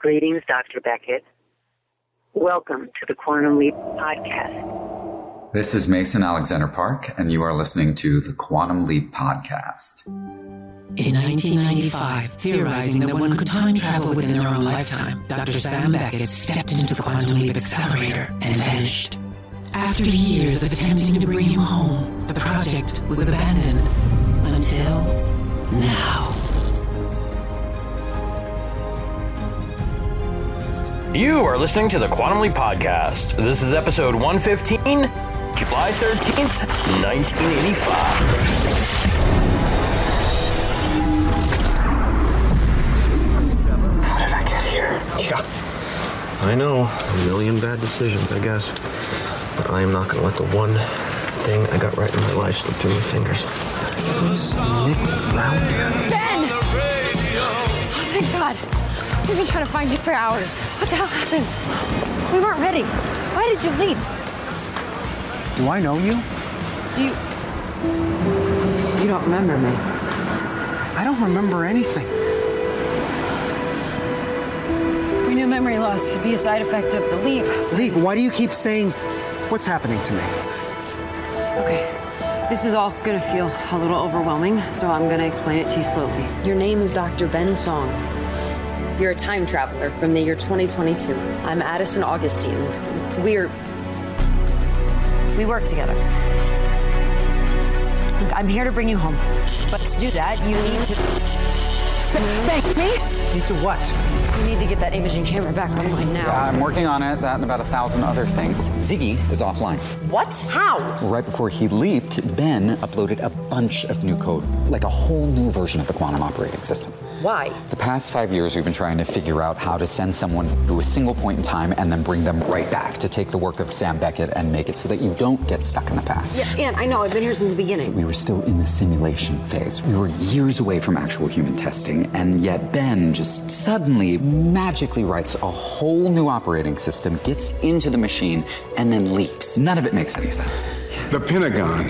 Greetings, Dr. Beckett. Welcome to the Quantum Leap podcast. This is Mason Alexander-Park, and you are listening to the Quantum Leap podcast. In 1995, theorizing that one could time travel within their own lifetime, Dr. Sam Beckett stepped into the Quantum Leap Accelerator and vanished. After years of attempting to bring him home, the project was abandoned until now. You are listening to the Quantum Leap Podcast. This is episode 115, July 13th, 1985. How did I get here? Yeah. I know, a million bad decisions, I guess. But I am not going to let the one thing I got right in my life slip through my fingers. Who's Nick Rounder? Ben! Oh, thank God. We've been trying to find you for hours. What the hell happened? We weren't ready. Why did you leave? Do I know you? Do you... You don't remember me. I don't remember anything. We knew memory loss could be a side effect of the leap. Leap, why do you keep saying what's happening to me? Okay, this is all gonna feel a little overwhelming, so I'm gonna explain it to you slowly. Your name is Dr. Ben Song. You're a time traveler from the year 2022. I'm Addison Augustine. We work together. Look, I'm here to bring you home. But to do that, you need to... Thank me? Need to what? You need to get that imaging camera back online now. I'm working on it, that and about 1,000 other things. Ziggy is offline. What? How? Right before he leaped, Ben uploaded a bunch of new code, like a whole new version of the quantum operating system. Why? The past 5 years, we've been trying to figure out how to send someone to a single point in time and then bring them right back to take the work of Sam Beckett and make it so that you don't get stuck in the past. Yeah, Ian, I know. I've been here since the beginning. We were still in the simulation phase. We were years away from actual human testing, and yet Ben just suddenly magically writes a whole new operating system, gets into the machine, and then leaps. None of it makes any sense. The Pentagon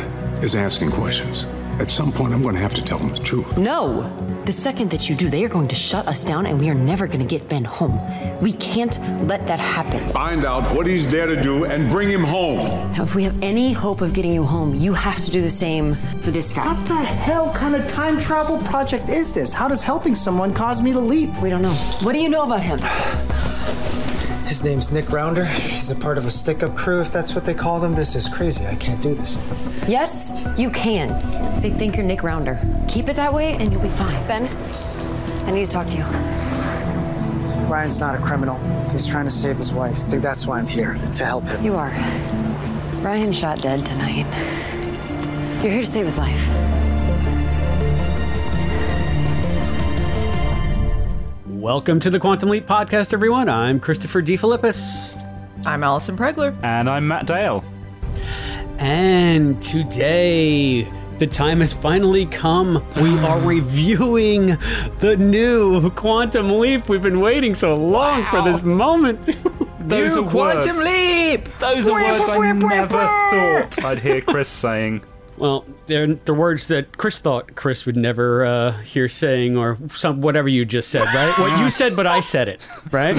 is asking questions. At some point, I'm going to have to tell them the truth. No. The second that you do, they are going to shut us down, and we are never going to get Ben home. We can't let that happen. Find out what he's there to do and bring him home. Now, if we have any hope of getting you home, you have to do the same for this guy. What the hell kind of time travel project is this? How does helping someone cause me to leap? We don't know. What do you know about him? His name's Nick Rounder. He's a part of a stick-up crew, if that's what they call them. This is crazy. I can't do this. Yes, you can. They think you're Nick Rounder. Keep it that way, and you'll be fine. Ben, I need to talk to you. Ryan's not a criminal. He's trying to save his wife. I think that's why I'm here, to help him. You are. Ryan shot dead tonight. You're here to save his life. Welcome to the Quantum Leap Podcast, everyone. I'm Christopher DeFilippis. I'm Allison Pregler. And I'm Matt Dale. And today, the time has finally come. We are reviewing the new Quantum Leap. We've been waiting so long for this moment. Those new are Quantum words. Leap! Those are words I never thought I'd hear Chris saying. Well, they're the words that Chris thought Chris would never hear saying, or some whatever you just said, right? What you said, but I said it, right?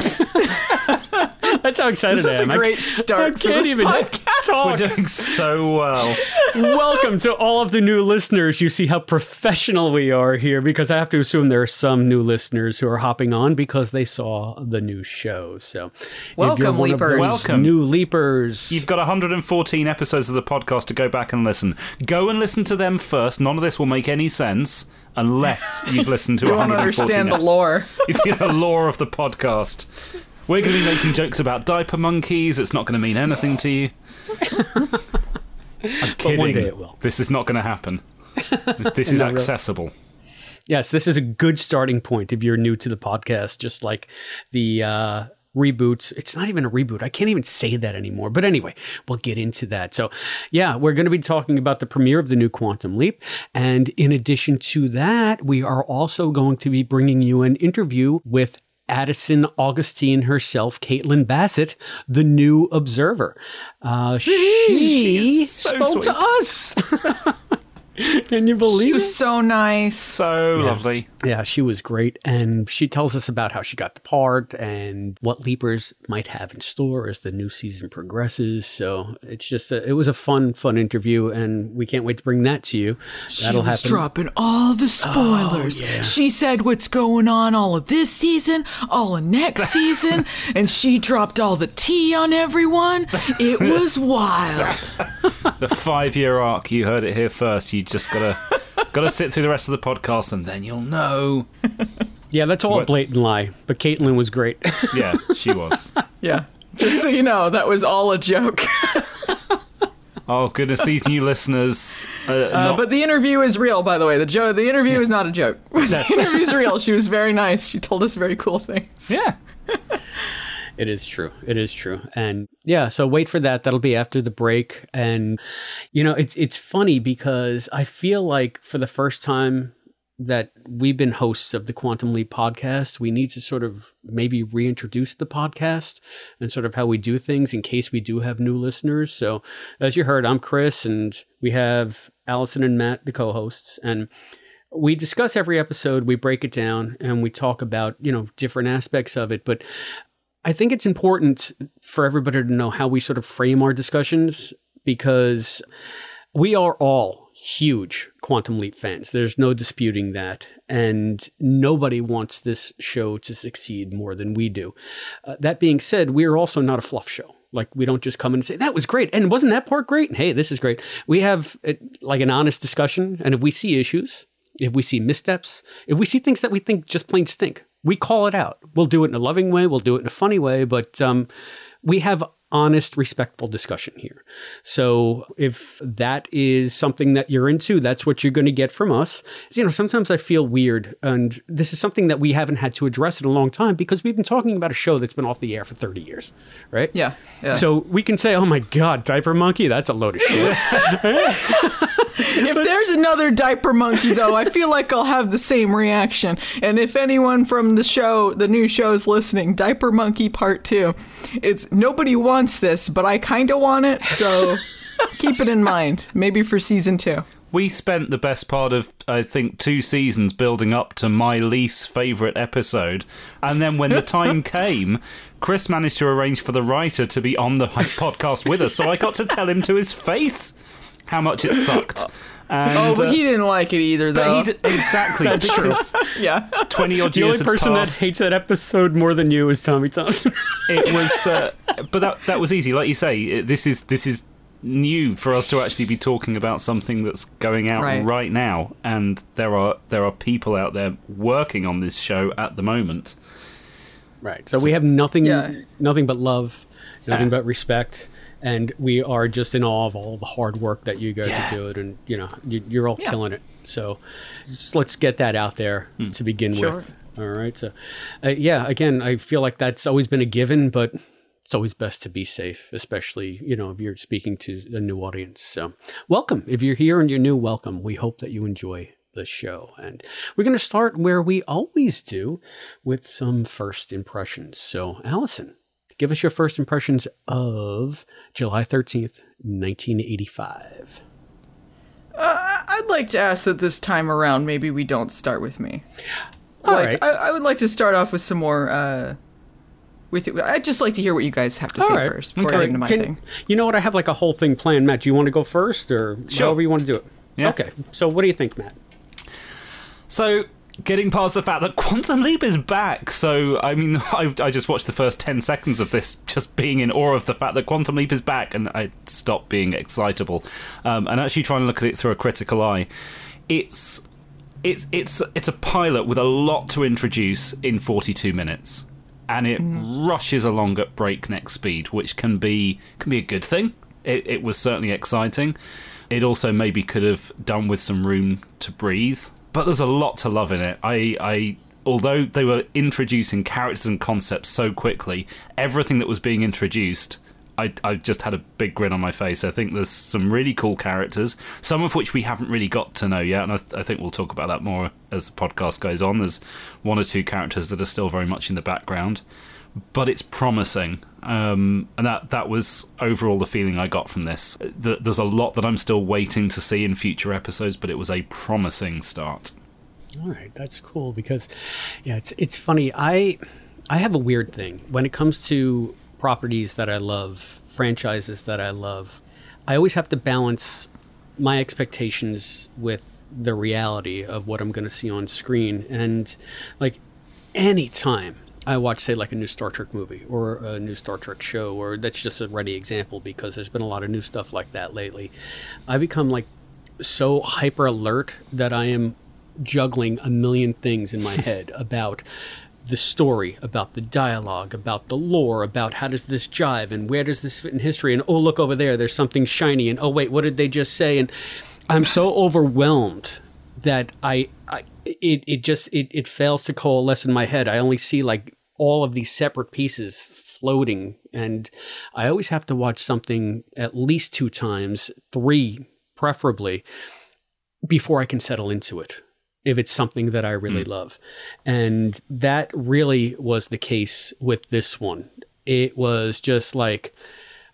That's how excited I am. This is a great start for this podcast. We're doing so well. Welcome to all of the new listeners. You see how professional we are here, because I have to assume there are some new listeners who are hopping on because they saw the new show. So, welcome, Leapers. Welcome, new Leapers. You've got 114 episodes of the podcast to go back and listen. Go and listen to them first. None of this will make any sense unless you've listened to 114 episodes. You understand the lore. You see the lore of the podcast. We're going to be making jokes about diaper monkeys. It's not going to mean anything to you. I'm kidding. But one day it will. This is not going to happen. This is accessible. Really. Yes, this is a good starting point if you're new to the podcast, just like the... reboot. It's not even a reboot. I can't even say that anymore. But anyway, we'll get into that. So yeah, we're going to be talking about the premiere of the new Quantum Leap. And in addition to that, we are also going to be bringing you an interview with Addison Augustine herself, Caitlin Bassett, the new Observer. She so spoke to us. Can you believe it? She was so nice. So lovely. Yeah, she was great. And she tells us about how she got the part and what Leapers might have in store as the new season progresses. So it's just, it was a fun interview. And we can't wait to bring that to you. That'll happen. She was dropping all the spoilers. Oh, yeah. She said what's going on all of this season, all of next season. And she dropped all the tea on everyone. It was wild. The 5-year arc, you heard it here first. You just got to sit through the rest of the podcast and then you'll know. Yeah, that's all a blatant lie. But Caitlin was great. Yeah, she was. Yeah. Just so you know, that was all a joke. Oh, goodness, these new listeners. But the interview is real, by the way. The interview is not a joke. Yes. The interview is real. She was very nice. She told us very cool things. Yeah. It is true. And yeah, so wait for that. That'll be after the break. And, you know, it's funny because I feel like for the first time that we've been hosts of the Quantum Leap podcast, we need to sort of maybe reintroduce the podcast and sort of how we do things in case we do have new listeners. So as you heard, I'm Chris, and we have Allison and Matt, the co-hosts. And we discuss every episode, we break it down, and we talk about, you know, different aspects of it. But I think it's important for everybody to know how we sort of frame our discussions, because we are all huge Quantum Leap fans. There's no disputing that. And nobody wants this show to succeed more than we do. That being said, we're also not a fluff show. Like, we don't just come in and say, that was great. And wasn't that part great? And hey, this is great. We have like an honest discussion. And if we see issues, if we see missteps, if we see things that we think just plain stink, we call it out. We'll do it in a loving way. We'll do it in a funny way. But we have honest, respectful discussion here. So if that is something that you're into, that's what you're going to get from us. You know, sometimes I feel weird. And this is something that we haven't had to address in a long time because we've been talking about a show that's been off the air for 30 years, right? Yeah. So we can say, oh my God, Diaper Monkey, that's a load of shit. If there's another Diaper Monkey, though, I feel like I'll have the same reaction. And if anyone from the show, the new show, is listening, Diaper Monkey Part 2, it's nobody wants this, but I kind of want it, so keep it in mind. Maybe for season 2. We spent the best part of, I think, 2 seasons building up to my least favourite episode, and then when the time came, Chris managed to arrange for the writer to be on the podcast with us, so I got to tell him to his face how much it sucked. And, but he didn't like it either, though. Exactly. That's true. Yeah. 20-odd years The only person that hates that episode more than you is Tommy Thompson. It was... but that was easy. Like you say, this is new for us to actually be talking about something that's going out right now. And there are people out there working on this show at the moment. Right. So we have nothing but love, nothing but respect. And we are just in awe of all the hard work that you guys are doing. And, you know, you're all killing it. So just let's get that out there to begin with. All right. So, again, I feel like that's always been a given, but it's always best to be safe, especially, you know, if you're speaking to a new audience. So welcome. If you're here and you're new, welcome. We hope that you enjoy the show. And we're going to start where we always do, with some first impressions. So, Allison, give us your first impressions of July 13th, 1985. I'd like to ask that this time around, maybe we don't start with me. All right. I would like to start off with some more... I'd just like to hear what you guys have to say first before I get into my thing. You know what? I have like a whole thing planned. Matt, do you want to go first, or however you want to do it? Yeah. Okay. So what do you think, Matt? So... getting past the fact that Quantum Leap is back. So, I mean, I just watched the first 10 seconds of this just being in awe of the fact that Quantum Leap is back, and I stopped being excitable. And actually trying to look at it through a critical eye. It's a pilot with a lot to introduce in 42 minutes. And it rushes along at breakneck speed, which can be a good thing. It was certainly exciting. It also maybe could have done with some room to breathe. But there's a lot to love in it. Although they were introducing characters and concepts so quickly, everything that was being introduced, I just had a big grin on my face. I think there's some really cool characters, some of which we haven't really got to know yet, and I think we'll talk about that more as the podcast goes on. There's one or two characters that are still very much in the background, but it's promising. And that was overall the feeling I got from this. There's a lot that I'm still waiting to see in future episodes, but it was a promising start. All right, that's cool, because yeah, it's funny. I have a weird thing when it comes to properties that I love, franchises that I love. I always have to balance my expectations with the reality of what I'm going to see on screen. And like any time I watch, say, like a new Star Trek movie or a new Star Trek show, or that's just a ready example because there's been a lot of new stuff like that lately, I become like so hyper alert that I am juggling a million things in my head about the story, about the dialogue, about the lore, about how does this jive and where does this fit in history, and oh, look over there, there's something shiny, and oh wait, what did they just say? And I'm so overwhelmed that it fails to coalesce in my head. I only see like all of these separate pieces floating, and I always have to watch something at least 2 times, 3 preferably, before I can settle into it, if it's something that I really love. And that really was the case with this one. It was just like,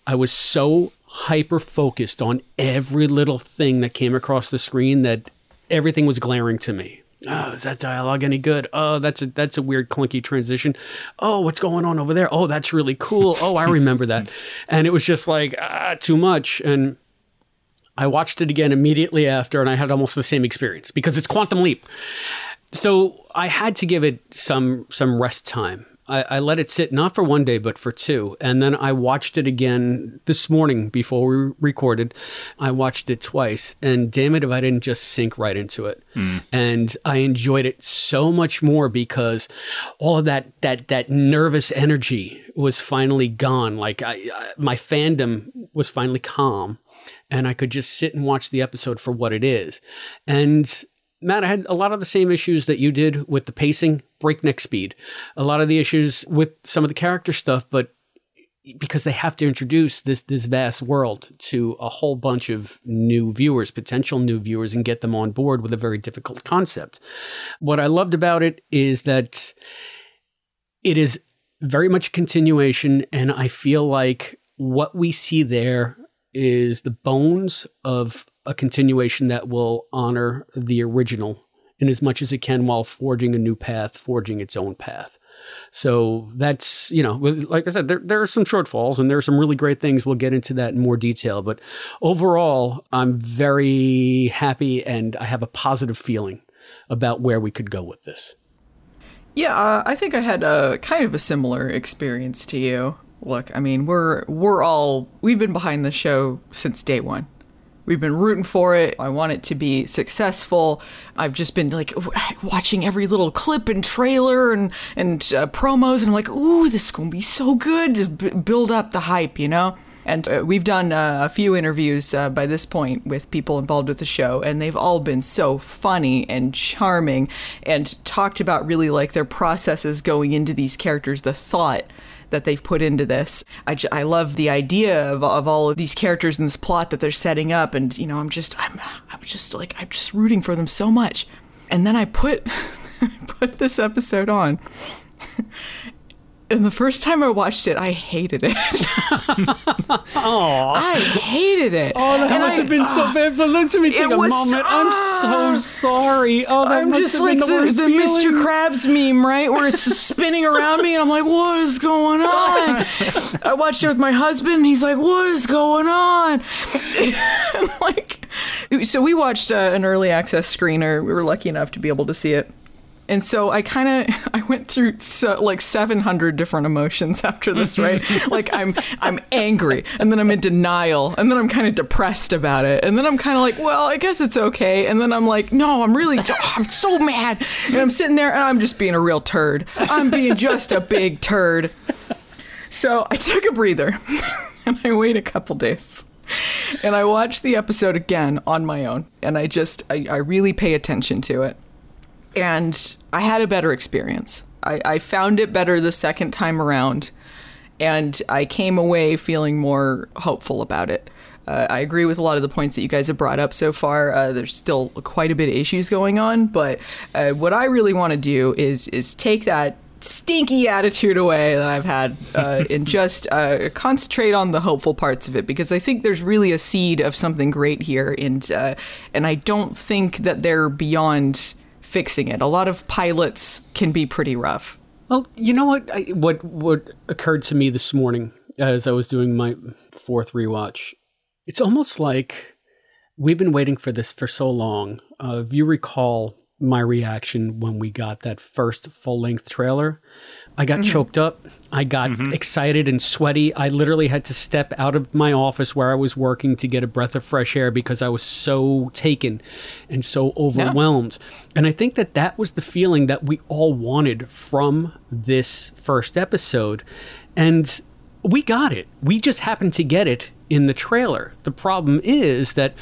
I was so hyper-focused on every little thing that came across the screen that everything was glaring to me. Oh, is that dialogue any good? Oh, that's a weird clunky transition. Oh, what's going on over there? Oh, that's really cool. Oh, I remember that. And it was just like, too much. And I watched it again immediately after, and I had almost the same experience because it's Quantum Leap. So I had to give it some rest time. I let it sit, not for 1 day, but for 2. And then I watched it again this morning before we recorded. I watched it twice, and damn it if I didn't just sink right into it. And I enjoyed it so much more because all of that nervous energy was finally gone. Like my fandom was finally calm, and I could just sit and watch the episode for what it is. And Matt, I had a lot of the same issues that you did with the pacing, breakneck speed, a lot of the issues with some of the character stuff, but because they have to introduce this vast world to a whole bunch of new viewers, potential new viewers, and get them on board with a very difficult concept. What I loved about it is that it is very much a continuation, and I feel like what we see there is the bones of a continuation that will honor the original in as much as it can while forging a new path, forging its own path. So that's, you know, like I said, there are some shortfalls and there are some really great things. We'll get into that in more detail. But overall, I'm very happy, and I have a positive feeling about where we could go with this. Yeah, I think I had a kind of a similar experience to you. Look, I mean, we've been behind the show since day one. We've been rooting for it. I want it to be successful. I've just been like watching every little clip and trailer and promos, and I'm like, ooh, this is going to be so good. Just build up the hype, you know? And we've done a few interviews by this point with people involved with the show, and they've all been so funny and charming and talked about really like their processes going into these characters, the thought that they've put into this. I love the idea of all of these characters in this plot that they're setting up, and you know, I'm just rooting for them so much. And then I put this episode on, and the first time I watched it, I hated it. I hated it. Oh, that must have been so bad. But let me take a moment. I'm so sorry. Oh, that I'm must just have like been the Mr. Krabs meme, right? Where it's spinning around me, and I'm like, what is going on? I watched it with my husband, and he's like, what is going on? I'm like, so we watched an early access screener. We were lucky enough to be able to see it. And so I went through like 700 different emotions after this, right? Like I'm angry, and then I'm in denial, and then I'm kind of depressed about it. And then I'm kind of like, well, I guess it's okay. And then I'm like, no, I'm so mad. And I'm sitting there and I'm just being a real turd. I'm being just a big turd. So I took a breather and I waited a couple days. And I watched the episode again on my own. And I really pay attention to it. And I had a better experience. I found it better the second time around, and I came away feeling more hopeful about it. I agree with a lot of the points that you guys have brought up so far. There's still quite a bit of issues going on, but what I really want to do is take that stinky attitude away that I've had and just concentrate on the hopeful parts of it, because I think there's really a seed of something great here, and I don't think that they're beyond fixing it. A lot of pilots can be pretty rough. Well, you know what? What occurred to me this morning as I was doing my fourth rewatch, it's almost like we've been waiting for this for so long. If you recall my reaction when we got that first full-length trailer, I got choked up. I got excited and sweaty. I literally had to step out of my office where I was working to get a breath of fresh air because I was so taken and so overwhelmed. Yeah. And I think that that was the feeling that we all wanted from this first episode. And we got it. We just happened to get it in the trailer. The problem is that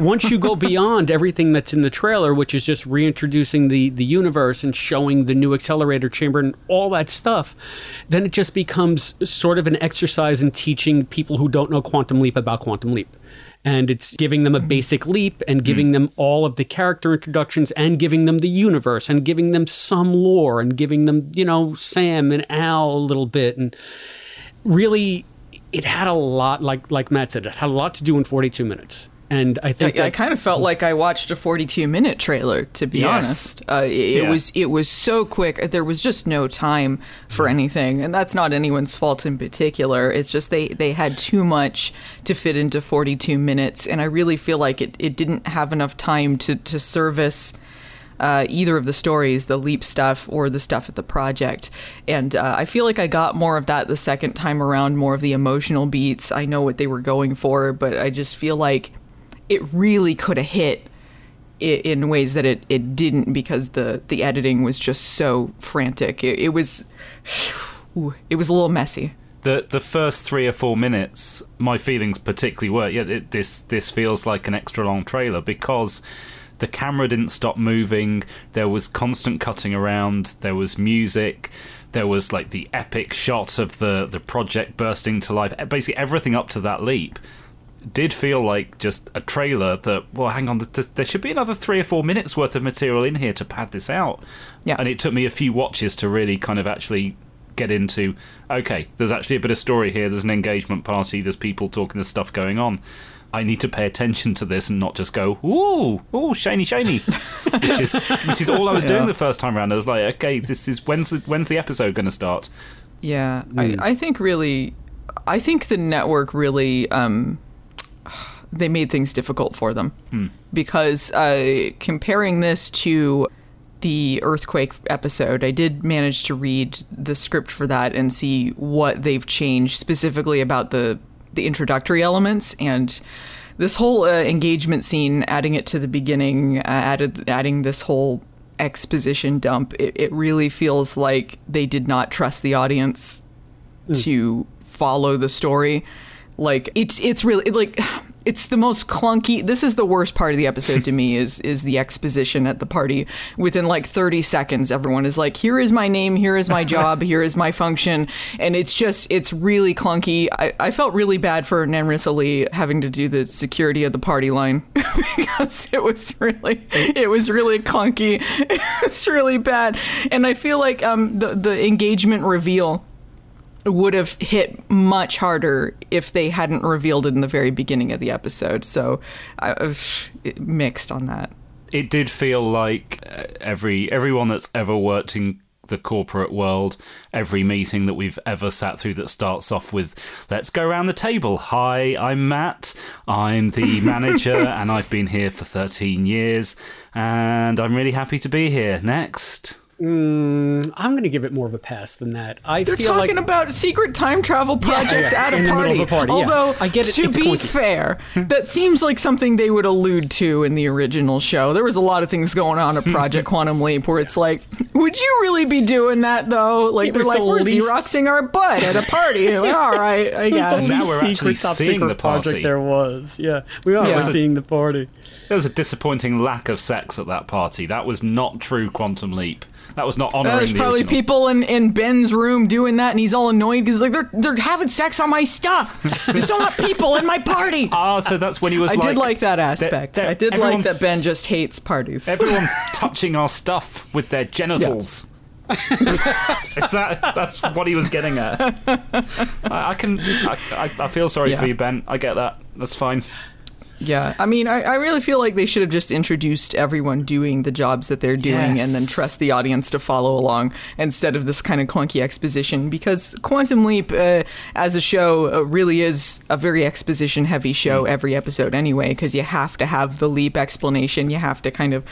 once you go beyond everything that's in the trailer, which is just reintroducing the universe and showing the new accelerator chamber and all that stuff, then it just becomes sort of an exercise in teaching people who don't know Quantum Leap about Quantum Leap. And it's giving them a basic leap and giving them all of the character introductions and giving them the universe and giving them some lore and giving them, you know, Sam and Al a little bit. And really, it had a lot, like Matt said, it had a lot to do in 42 minutes. And I think I kind of felt like I watched a 42-minute trailer, to be honest. It was so quick. There was just no time for anything. And that's not anyone's fault in particular. It's just they had too much to fit into 42 minutes. And I really feel like it didn't have enough time to service either of the stories, the Leap stuff or the stuff at the project. And I feel like I got more of that the second time around, more of the emotional beats. I know what they were going for, but I just feel like it really could have hit in ways that it didn't because the editing was just so frantic. It was a little messy. The first 3 or 4 minutes, my feelings particularly were, this feels like an extra long trailer because the camera didn't stop moving. There was constant cutting around. There was music. There was like the epic shot of the project bursting to life. Basically, everything up to that leap did feel like just a trailer that, well, hang on, there should be another 3 or 4 minutes worth of material in here to pad this out. Yeah. And it took me a few watches to really kind of actually get into, okay, there's actually a bit of story here. There's an engagement party. There's people talking. There's stuff going on. I need to pay attention to this and not just go, ooh, shiny, which is all I was doing the first time around. I was like, okay, this is when's the episode going to start? Yeah, I think the network really they made things difficult for them because comparing this to the earthquake episode, I did manage to read the script for that and see what they've changed specifically about the introductory elements, and this whole engagement scene, adding it to the beginning, adding this whole exposition dump, it really feels like they did not trust the audience to follow the story. Like it's really like it's the most clunky. This is the worst part of the episode to me is the exposition at the party. Within like 30 seconds, everyone is like, here is my name, here is my job, here is my function. And it's really clunky. I felt really bad for Nanrisa Lee having to do the security of the party line because it was really clunky. It was really bad. And I feel like the engagement reveal would have hit much harder if they hadn't revealed it in the very beginning of the episode. So I was mixed on that. It did feel like everyone that's ever worked in the corporate world, every meeting that we've ever sat through that starts off with, let's go around the table. Hi, I'm Matt. I'm the manager and I've been here for 13 years and I'm really happy to be here. Next. I'm going to give it more of a pass than that. They're talking about secret time travel projects at a party. Although, I get it, to be fair, that seems like something they would allude to in the original show. There was a lot of things going on at Project Quantum Leap where it's like, would you really be doing that, though? Like, they're like, we're Xeroxing our butt at a party. Like, all right, I got it. Now we're actually seeing the party. Project there was. Yeah, we are seeing the party. There was a disappointing lack of sex at that party. That was not true Quantum Leap. That was not honoring the original. There's probably people in Ben's room doing that, and he's all annoyed because like they're having sex on my stuff. There's so much people in my party. Ah, so that's when he was I did like that aspect. I did like that Ben just hates parties. Everyone's touching our stuff with their genitals. Yeah. That's what he was getting at. I feel sorry for you, Ben. I get that. That's fine. Yeah, I mean, I really feel like they should have just introduced everyone doing the jobs that they're doing, yes, and then trust the audience to follow along instead of this kind of clunky exposition, because Quantum Leap as a show really is a very exposition-heavy show every episode anyway, because you have to have the leap explanation, you have to kind of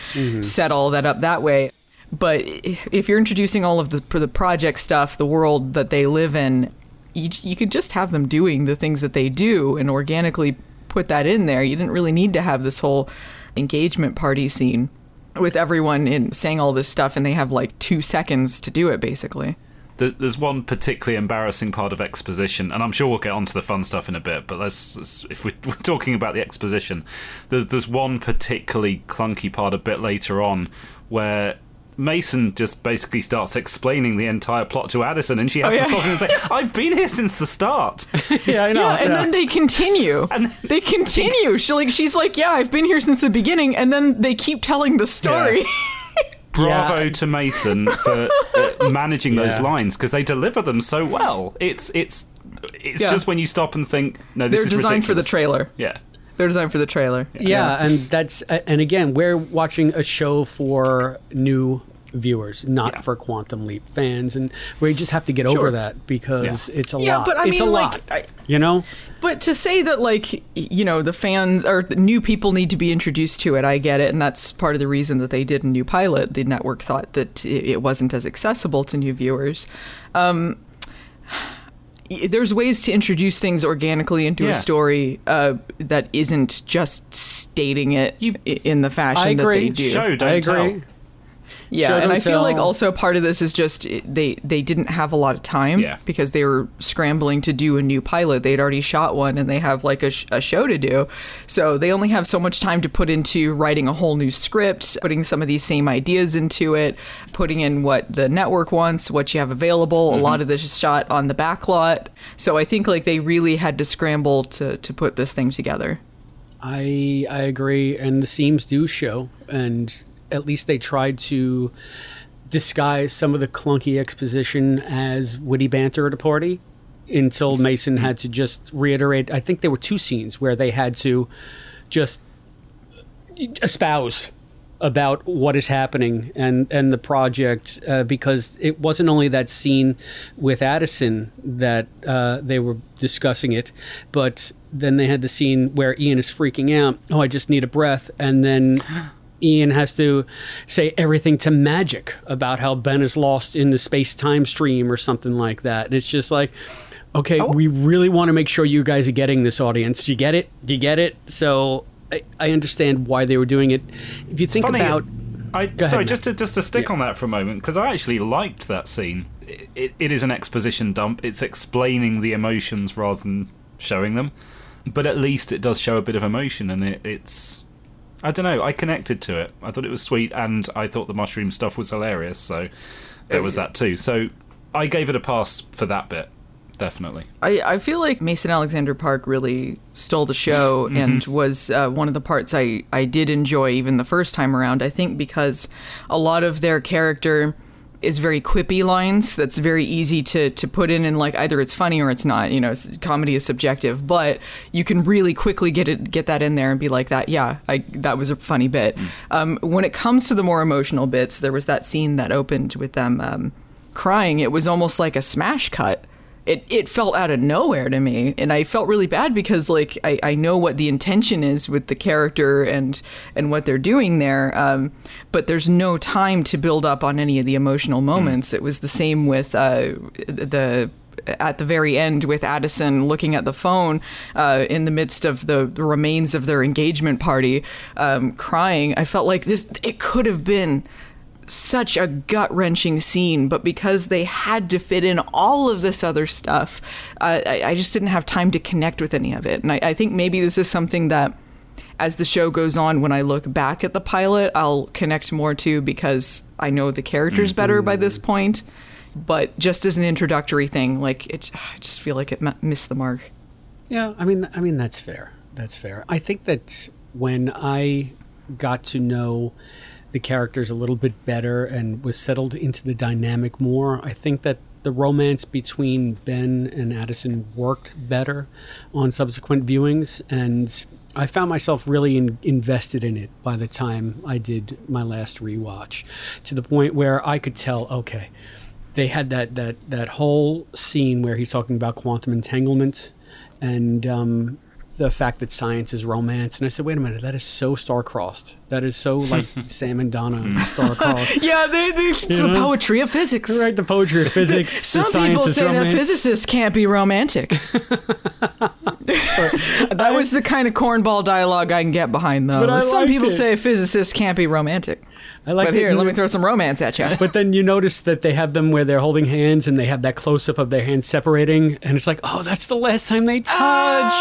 set all that up that way. But if you're introducing all of the project stuff, the world that they live in, you could just have them doing the things that they do and organically put that in there. You didn't really need to have this whole engagement party scene with everyone in saying all this stuff, and they have like 2 seconds to do it, basically. There's one particularly embarrassing part of exposition, and I'm sure we'll get onto the fun stuff in a bit, but if we're talking about the exposition, there's one particularly clunky part a bit later on where Mason just basically starts explaining the entire plot to Addison, and she has to stop him and say, I've been here since the start. Yeah, I know. Yeah, and then they continue. She's like, yeah, I've been here since the beginning, and then they keep telling the story. Yeah. Bravo to Mason for managing those lines, because they deliver them so well. It's just when you stop and think, no, this is ridiculous. They're designed for the trailer. Yeah. They're designed for the trailer. Yeah, and that's, and again, we're watching a show for new viewers, not for Quantum Leap fans, and we just have to get over that, because it's a lot. Yeah, but I mean, it's a lot, you know? But to say that, like, you know, the fans or the new people need to be introduced to it, I get it, and that's part of the reason that they did a new pilot. The network thought that it wasn't as accessible to new viewers. There's ways to introduce things organically into a story that isn't just stating it in the fashion that they do. Show, don't tell. Yeah, show, and I feel like also part of this is just they didn't have a lot of time because they were scrambling to do a new pilot. They'd already shot one, and they have like a show to do. So they only have so much time to put into writing a whole new script, putting some of these same ideas into it, putting in what the network wants, what you have available. A lot of this is shot on the back lot. So I think like they really had to scramble to put this thing together. I agree, and the seams do show, and at least they tried to disguise some of the clunky exposition as witty banter at a party, until Mason had to just reiterate. I think there were 2 scenes where they had to just espouse about what is happening and the project, because it wasn't only that scene with Addison that they were discussing it, but then they had the scene where Ian is freaking out. Oh, I just need a breath. And then Ian has to say everything to Magic about how Ben is lost in the space-time stream or something like that. And it's just like, okay, we really want to make sure you guys are getting this, audience. Do you get it? Do you get it? So I understand why they were doing it. If you think about... Sorry, just to stick on that for a moment, because I actually liked that scene. It is an exposition dump. It's explaining the emotions rather than showing them. But at least it does show a bit of emotion, and it's... I don't know, I connected to it. I thought it was sweet, and I thought the mushroom stuff was hilarious, so it was that too. So I gave it a pass for that bit, definitely. I feel like Mason Alexander-Park really stole the show and was one of the parts I did enjoy even the first time around, I think, because a lot of their character is very quippy lines that's very easy to put in, and like either it's funny or it's not, you know, comedy is subjective, but you can really quickly get that in there and be like, that that was a funny bit. When it comes to the more emotional bits, there was that scene that opened with them crying. It was almost like a smash cut. It felt out of nowhere to me, and I felt really bad because like I know what the intention is with the character and what they're doing there, but there's no time to build up on any of the emotional moments. It was the same with at the very end with Addison looking at the phone in the midst of the remains of their engagement party, crying. I felt like it could have been such a gut-wrenching scene, but because they had to fit in all of this other stuff, I just didn't have time to connect with any of it. And I think maybe this is something that, as the show goes on, when I look back at the pilot, I'll connect more to, because I know the characters better by this point. But just as an introductory thing, like I just feel like it missed the mark. Yeah, I mean that's fair. That's fair. I think that when I got to know the characters a little bit better and was settled into the dynamic more, I think that the romance between Ben and Addison worked better on subsequent viewings, and I found myself really invested in it by the time I did my last rewatch, to the point where I could tell, okay, they had that whole scene where he's talking about quantum entanglement and the fact that science is romance. And I said, wait a minute, that is so star-crossed. That is so like Sam and Donna star-crossed. Yeah, it's the poetry of physics. Right, the poetry of physics. Some people say that physicists can't be romantic. That was the kind of cornball dialogue I can get behind, though. But some people say physicists can't be romantic. But here, let me throw some romance at you. But then you notice that they have them where they're holding hands and they have that close-up of their hands separating. And it's like, oh, that's the last time they touch.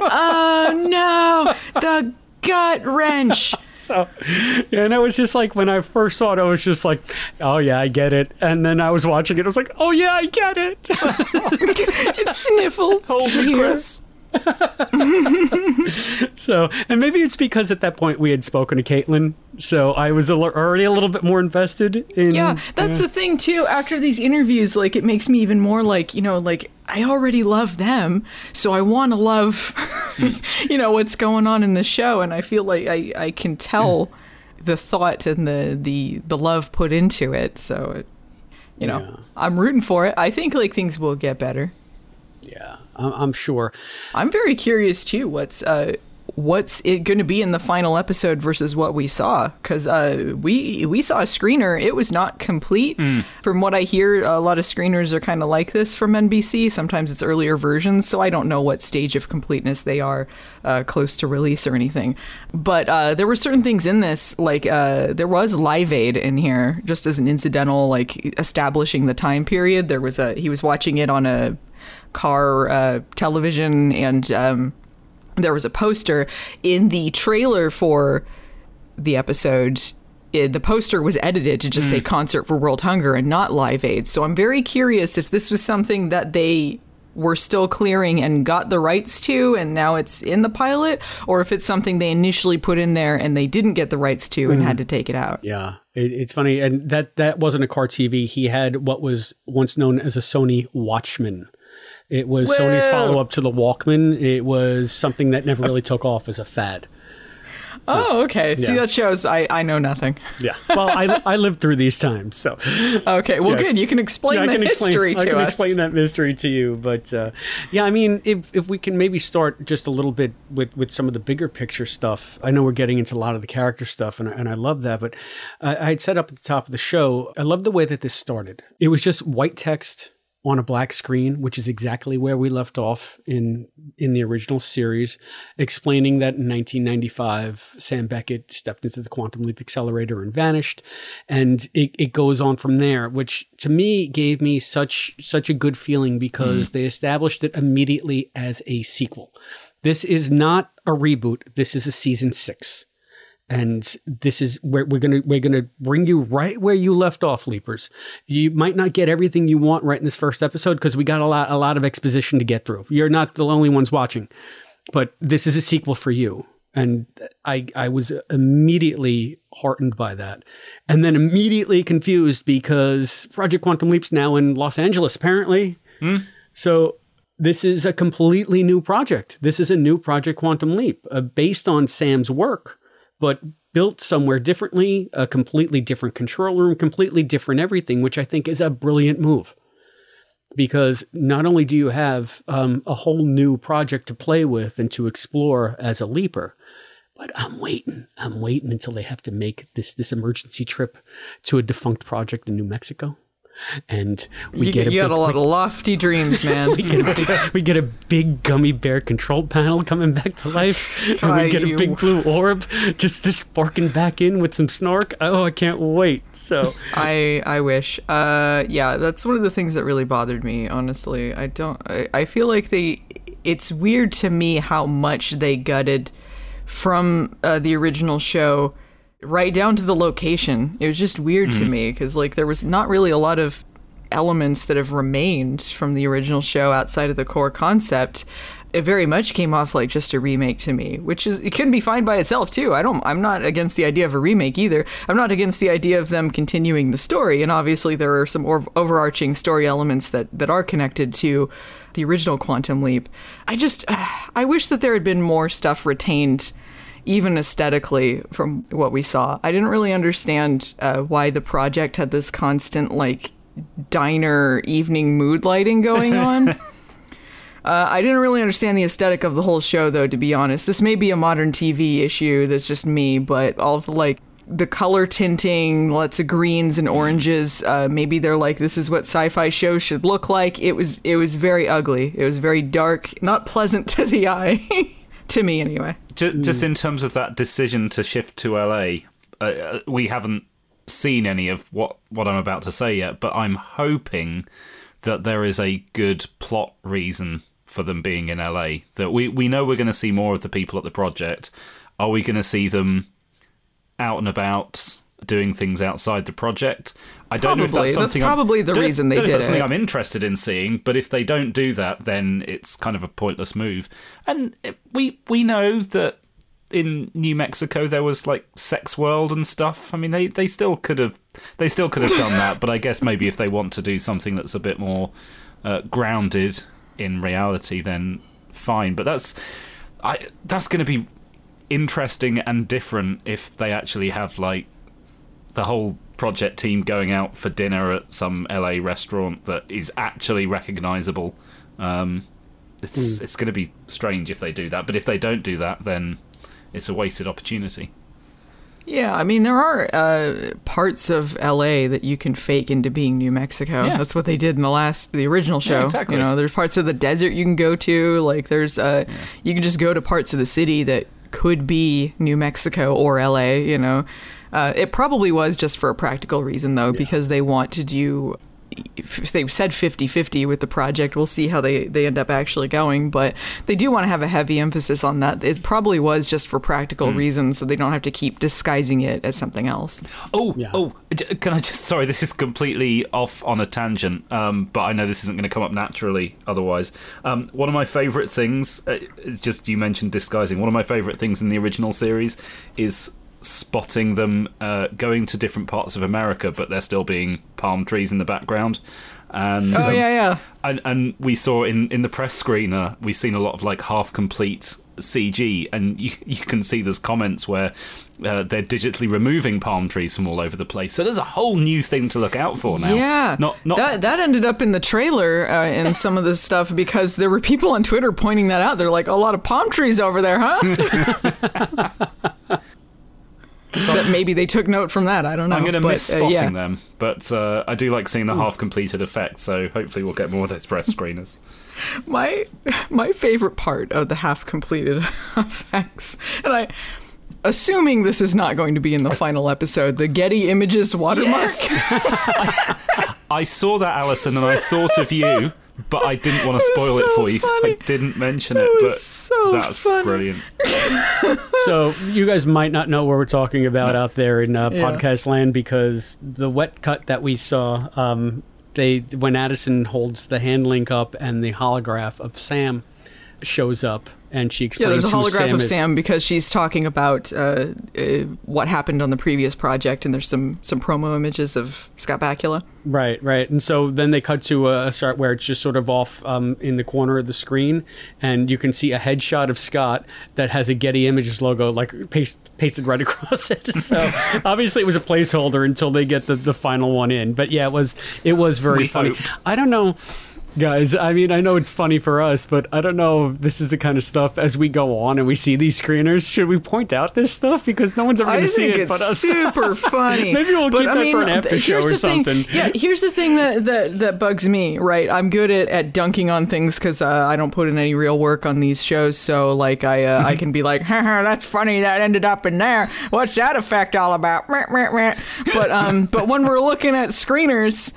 Oh, no. The gut wrench. So, and it was just like, when I first saw it, I was just like, oh, yeah, I get it. And then I was watching it. I was like, oh, yeah, I get it. It's sniffled. Holy Chris. So, and maybe it's because at that point we had spoken to Caitlin, so I was already a little bit more invested in. Yeah, that's the thing too. After these interviews, like, it makes me even more like, you know, like, I already love them, so I want to love, you know, what's going on in the show, and I feel like I can tell the thought and the love put into it. So, you know, I'm rooting for it. I think like things will get better. Yeah. I'm sure. I'm very curious too. What's it going to be in the final episode versus what we saw? Because we saw a screener. It was not complete. From what I hear, a lot of screeners are kind of like this from NBC. Sometimes it's earlier versions, so I don't know what stage of completeness they are close to release or anything. But there were certain things in this, like there was Live Aid in here, just as an incidental, like establishing the time period. There was he was watching it on a car television, and there was a poster in the trailer for the episode. The poster was edited to just say Concert for World Hunger and not Live Aid. So I'm very curious if this was something that they were still clearing and got the rights to, and now it's in the pilot, or if it's something they initially put in there and they didn't get the rights to and had to take it out. Yeah. It's funny. And that wasn't a car TV. He had what was once known as a Sony Watchman. It was Sony's follow-up to the Walkman. It was something that never really took off as a fad. So, oh, okay. Yeah. See, that shows I know nothing. Yeah. Well, I lived through these times, so. Okay. Well, yes. Good. You can explain the mystery to us. I can explain that mystery to you. But, yeah, I mean, if we can maybe start just a little bit with some of the bigger picture stuff. I know we're getting into a lot of the character stuff, and I love that. But I had set up at the top of the show, I love the way that this started. It was just white text on a black screen, which is exactly where we left off in the original series, explaining that in 1995, Sam Beckett stepped into the Quantum Leap Accelerator and vanished. And it goes on from there, which to me gave me such a good feeling, because they established it immediately as a sequel. This is not a reboot. This is a season 6. And this is where we're gonna bring you right where you left off, Leapers. You might not get everything you want right in this first episode, because we got a lot of exposition to get through. You're not the only ones watching, but this is a sequel for you. And I was immediately heartened by that, and then immediately confused, because Project Quantum Leap's now in Los Angeles, apparently. So this is a completely new project. This is a new Project Quantum Leap, based on Sam's work, but built somewhere differently, a completely different control room, completely different everything, which I think is a brilliant move. Because not only do you have a whole new project to play with and to explore as a leaper, but I'm waiting until they have to make this emergency trip to a defunct project in New Mexico. And you got a lot of lofty dreams, man. we get a big gummy bear control panel coming back to life, and we get a big blue orb just sparking back in with some snark. Oh, I can't wait. So I wish. Yeah, that's one of the things that really bothered me. Honestly, I feel like it's weird to me how much they gutted from the original show. Right down to the location. It was just weird to me, because like there was not really a lot of elements that have remained from the original show outside of the core concept. it very much came off like just a remake to me, which is, it can be fine by itself too. I'm not against the idea of a remake either. I'm not against the idea of them continuing the story, and obviously there are some overarching story elements that are connected to the original Quantum Leap. I wish that there had been more stuff retained, even aesthetically, from what we saw. I didn't really understand why the project had this constant like diner evening mood lighting going on. I didn't really understand the aesthetic of the whole show, though, to be honest. This may be a modern TV issue, that's just me, but all of the, like, the color tinting, lots of greens and oranges, maybe they're like, this is what sci-fi shows should look like. It was very ugly. It was very dark, not pleasant to the eye, to me anyway. Just in terms of that decision to shift to LA, we haven't seen any of what I'm about to say yet, but I'm hoping that there is a good plot reason for them being in LA. That we know we're going to see more of the people at the project. Are we going to see them out and about doing things outside the project? I don't know if that's something. That's probably the reason they did it. That's something I'm interested in seeing. But if they don't do that, then it's kind of a pointless move. And we know that in New Mexico there was like Sex World and stuff. I mean, they still could have done that, but I guess maybe if they want to do something that's a bit more grounded in reality, then fine. But that's going to be interesting and different if they actually have like the whole project team going out for dinner at some LA restaurant that is actually recognizable. It's going to be strange if they do that, but if they don't do that, then it's a wasted opportunity. Yeah, I mean, there are parts of LA that you can fake into being New Mexico. Yeah. That's what they did in the original show. Yeah, exactly. You know, there's parts of the desert you can go to. Like, there's you can just go to parts of the city that could be New Mexico or LA. You know, it probably was just for a practical reason though, because they want to do. If they said 50-50 with the project. We'll see how they end up actually going, but they do want to have a heavy emphasis on that. It probably was just for practical reasons, so they don't have to keep disguising it as something else. Can I just, sorry, this is completely off on a tangent, but I know this isn't going to come up naturally otherwise. One of my favourite things, it's just, you mentioned disguising, one of my favourite things in the original series is spotting them going to different parts of America, but they're still being palm trees in the background. And and we saw in the press screener, we've seen a lot of like half complete CG, and you can see there's comments where they're digitally removing palm trees from all over the place. So there's a whole new thing to look out for now. Yeah, that ended up in the trailer in some of this stuff, because there were people on Twitter pointing that out. They're like, a lot of palm trees over there, huh? So that maybe they took note from that. I don't know. I'm going to miss spotting them, but I do like seeing the half-completed effect, so hopefully we'll get more of those press screeners. My favorite part of the half-completed effects, and I, assuming this is not going to be in the final episode, the Getty Images watermark. Yes! I saw that, Alison, and I thought of you, but I didn't want to spoil it for you, so I didn't mention it, but that's brilliant. So you guys might not know what we're talking about out there in podcast land, because the wet cut that we saw, when Addison holds the hand link up and the holograph of Sam shows up, and she explains there's a holograph of Sam because she's talking about what happened on the previous project, and there's some promo images of Scott Bakula. Right. And so then they cut to a start where it's just sort of off in the corner of the screen, and you can see a headshot of Scott that has a Getty Images logo like pasted right across it. So obviously it was a placeholder until they get the final one in. But yeah, it was very funny. I don't know. Guys, I mean, I know it's funny for us, but I don't know if this is the kind of stuff, as we go on and we see these screeners, should we point out this stuff? Because no one's ever going to see it but us. I think it's super funny. Maybe we'll keep that for an after show or something. Yeah, here's the thing that bugs me, right? I'm good at dunking on things because I don't put in any real work on these shows, so like I can be like, haha, that's funny, that ended up in there. What's that effect all about? But when we're looking at screeners,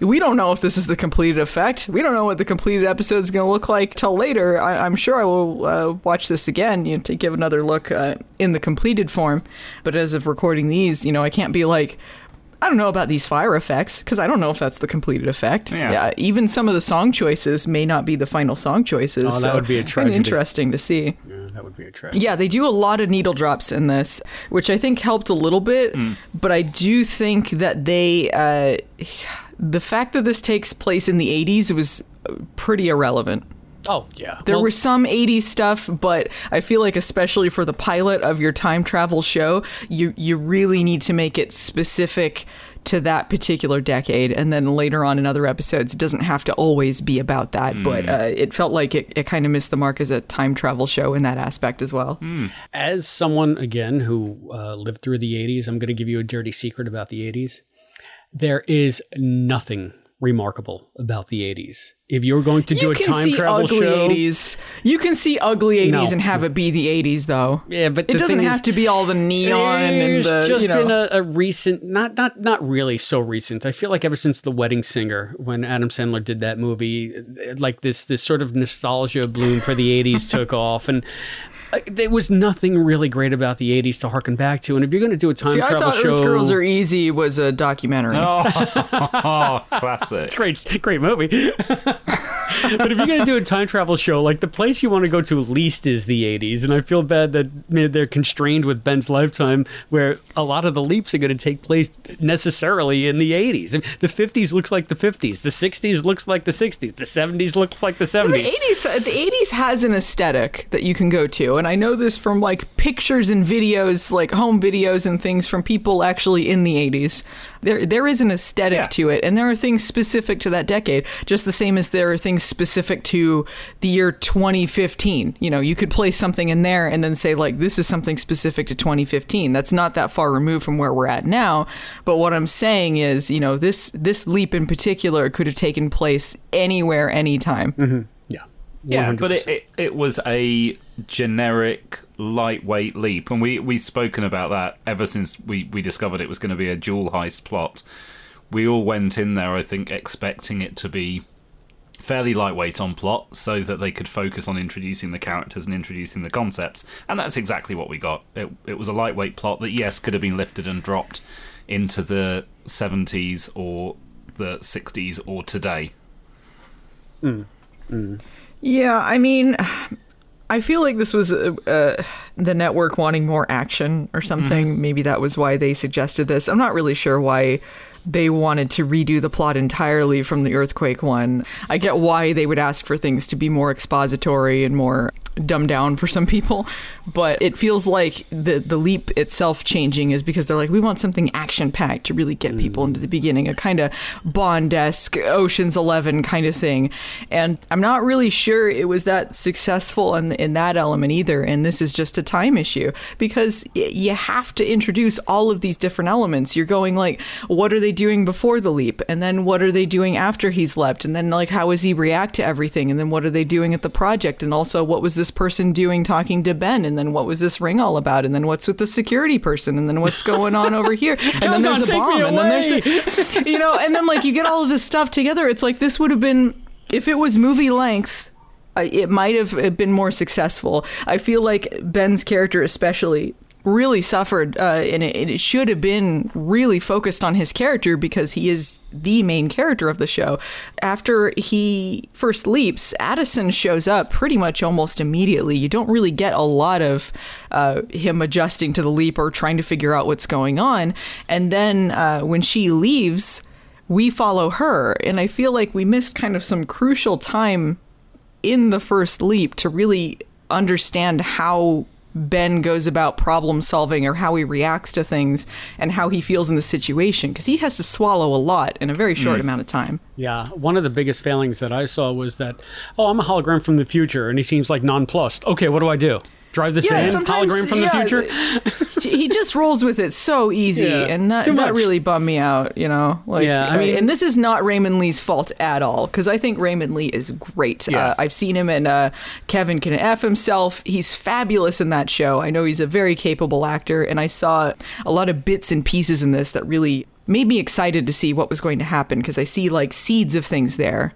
we don't know if this is the completed effect. We don't know what the completed episode is going to look like till later. I'm sure I will watch this again to give another look in the completed form. But as of recording these, I can't be like, I don't know about these fire effects, because I don't know if that's the completed effect. Yeah. Even some of the song choices may not be the final song choices. Oh, that would be a tragedy. Interesting to see. Yeah, that would be a tragedy. Yeah, they do a lot of needle drops in this, which I think helped a little bit. Mm. But I do think that they... the fact that this takes place in the 80s was pretty irrelevant. Oh, yeah. There were some 80s stuff, but I feel like especially for the pilot of your time travel show, you really need to make it specific to that particular decade. And then later on in other episodes, it doesn't have to always be about that. Mm. But it felt like it kind of missed the mark as a time travel show in that aspect as well. Mm. As someone, again, who lived through the 80s, I'm going to give you a dirty secret about the 80s. There is nothing remarkable about the 80s. If you're going to do a time travel show, you can see ugly 80s and have it be the 80s, though. Yeah, but it doesn't have to be all the neon and the. Just been a recent, not really so recent. I feel like ever since The Wedding Singer, when Adam Sandler did that movie, like this sort of nostalgia bloom for the 80s took off, and there was nothing really great about the 80s to harken back to. And if you're going to do a time travel show... Those Girls Are Easy was a documentary. Oh, classic. It's a great movie. But if you're going to do a time travel show, like the place you want to go to least is the 80s. And I feel bad that they're constrained with Ben's lifetime, where a lot of the leaps are going to take place necessarily in the 80s. I mean, the 50s looks like the 50s. The 60s looks like the 60s. The 70s looks like the 70s. The 80s has an aesthetic that you can go to. And I know this from like pictures and videos, like home videos and things from people actually in the 80s. There is an aesthetic to it. And there are things specific to that decade, just the same as there are things specific to the year 2015. You know, you could place something in there and then say, like, this is something specific to 2015. That's not that far removed from where we're at now. But what I'm saying is, you know, this leap in particular could have taken place anywhere, anytime. Mm-hmm. Yeah. 100%. Yeah, but it was a generic lightweight leap. And we've spoken about that ever since we discovered it was going to be a jewel heist plot. We all went in there, I think, expecting it to be fairly lightweight on plot so that they could focus on introducing the characters and introducing the concepts. And that's exactly what we got. It was a lightweight plot that, yes, could have been lifted and dropped into the 70s or the 60s or today. Mm. Mm. Yeah, I mean... I feel like this was the network wanting more action or something. Mm. Maybe that was why they suggested this. I'm not really sure why they wanted to redo the plot entirely from the earthquake one. I get why they would ask for things to be more expository and more dumbed down for some people. But it feels like the leap itself changing is because they're like, we want something action-packed to really get people into the beginning. A kind of Bond-esque, Ocean's 11 kind of thing. And I'm not really sure it was that successful in that element either. And this is just a time issue. Because you have to introduce all of these different elements. You're going like, what are they doing before the leap? And then what are they doing after he's leapt? And then like, how does he react to everything? And then what are they doing at the project? And also, what was this person doing talking to Ben, and then what was this ring all about, and then what's with the security person, and then what's going on over here, and then there's a bomb, and then there's a, you know, and then like you get all of this stuff together. It's like this would have been, if it was movie length, it might have been more successful. I feel like Ben's character especially really suffered, and it should have been really focused on his character because he is the main character of the show. After he first leaps, Addison shows up pretty much almost immediately. You don't really get a lot of him adjusting to the leap or trying to figure out what's going on. And then when she leaves, we follow her. And I feel like we missed kind of some crucial time in the first leap to really understand how Ben goes about problem solving or how he reacts to things and how he feels in the situation, because he has to swallow a lot in a very short amount of time. Yeah. One of the biggest failings that I saw was that, oh, I'm a hologram from the future and he seems like nonplussed. Okay, what do I do? Drive this van? Hologram from the future? He just rolls with it so easy, and that really bummed me out, you know? Like, yeah, I mean, and this is not Raymond Lee's fault at all, because I think Raymond Lee is great. Yeah. I've seen him in Kevin Can F Himself. He's fabulous in that show. I know he's a very capable actor, and I saw a lot of bits and pieces in this that really made me excited to see what was going to happen, because I see, like, seeds of things there.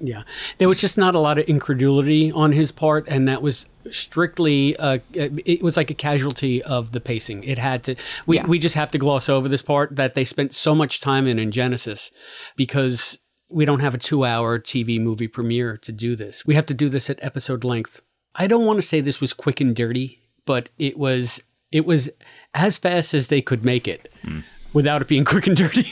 Yeah, there was just not a lot of incredulity on his part, and that was strictly it was like a casualty of the pacing. It had to we just have to gloss over this part that they spent so much time in Genesis, because we don't have a 2-hour TV movie premiere to do this. We have to do this at episode length. I don't want to say this was quick and dirty, but it was as fast as they could make it. Mm. Without it being quick and dirty.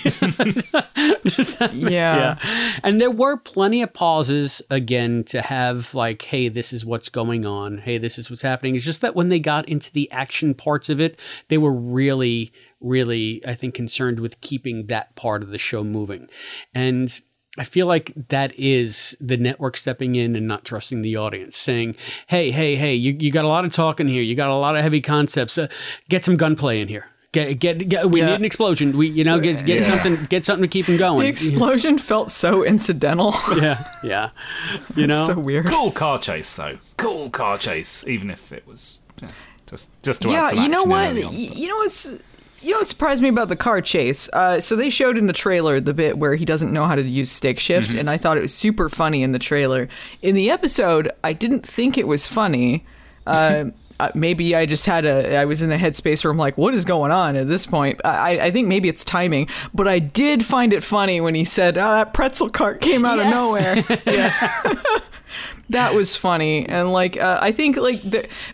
Yeah. And there were plenty of pauses, again, to have like, hey, this is what's going on. Hey, this is what's happening. It's just that when they got into the action parts of it, they were really, really, I think, concerned with keeping that part of the show moving. And I feel like that is the network stepping in and not trusting the audience, saying, hey, you got a lot of talking here. You got a lot of heavy concepts. Get some gunplay in here. We need an explosion. Get something to keep them going. The explosion felt so incidental. Yeah. You know, so weird. Cool car chase, though. Even if it was just to add some action. You know what surprised me about the car chase? So they showed in the trailer the bit where he doesn't know how to use stick shift, and I thought it was super funny in the trailer. In the episode, I didn't think it was funny. Maybe I just I was in the headspace where I'm like, what is going on at this point? I think maybe it's timing, but I did find it funny when he said, that pretzel cart came out of nowhere. That was funny. And I think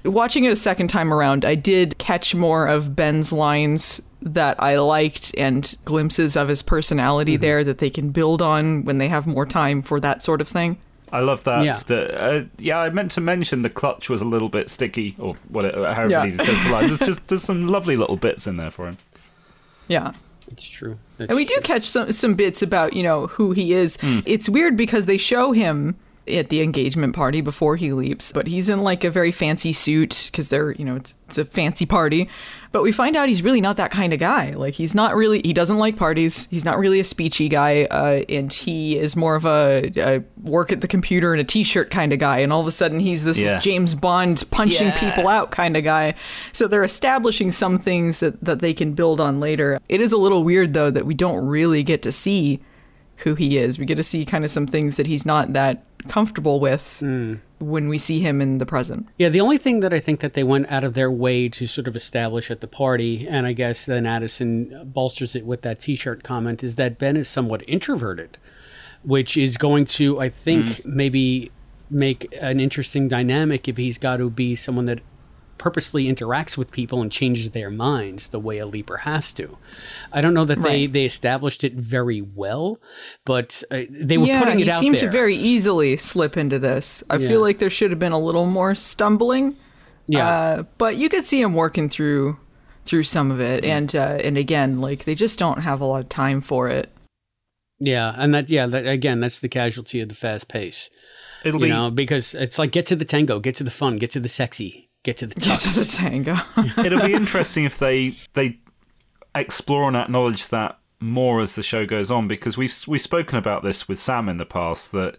watching it a second time around, I did catch more of Ben's lines that I liked and glimpses of his personality there that they can build on when they have more time for that sort of thing. I love that. Yeah. I meant to mention the clutch was a little bit sticky, or whatever, however he says the line. There's some lovely little bits in there for him. Yeah. It's true. Do catch some bits about, who he is. Mm. It's weird because they show him at the engagement party before he leaps, but he's in a very fancy suit because they're, it's a fancy party. But we find out he's really not that kind of guy. He's not really, he doesn't like parties. He's not really a speechy guy. And he is more of a work at the computer in a t-shirt kind of guy. And all of a sudden he's this James Bond punching people out kind of guy. So they're establishing some things that they can build on later. It is a little weird, though, that we don't really get to see who he is. We get to see kind of some things that he's not that comfortable with when we see him in the present. Yeah, the only thing that I think that they went out of their way to sort of establish at the party, and I guess then Addison bolsters it with that t-shirt comment, is that Ben is somewhat introverted, which is going to, I think, maybe make an interesting dynamic if he's got to be someone that purposely interacts with people and changes their minds the way a leaper has to. I don't know that they established it very well, but they were putting it out there. He seemed to very easily slip into this. I feel like there should have been a little more stumbling. Yeah, but you could see him working through some of it, and again, they just don't have a lot of time for it. Yeah, and that's the casualty of the fast pace. It'll because it's get to the tango, get to the fun, get to the sexy. Get to the touch. Get to the tango. It'll be interesting if they explore and acknowledge that more as the show goes on, because we've spoken about this with Sam in the past, that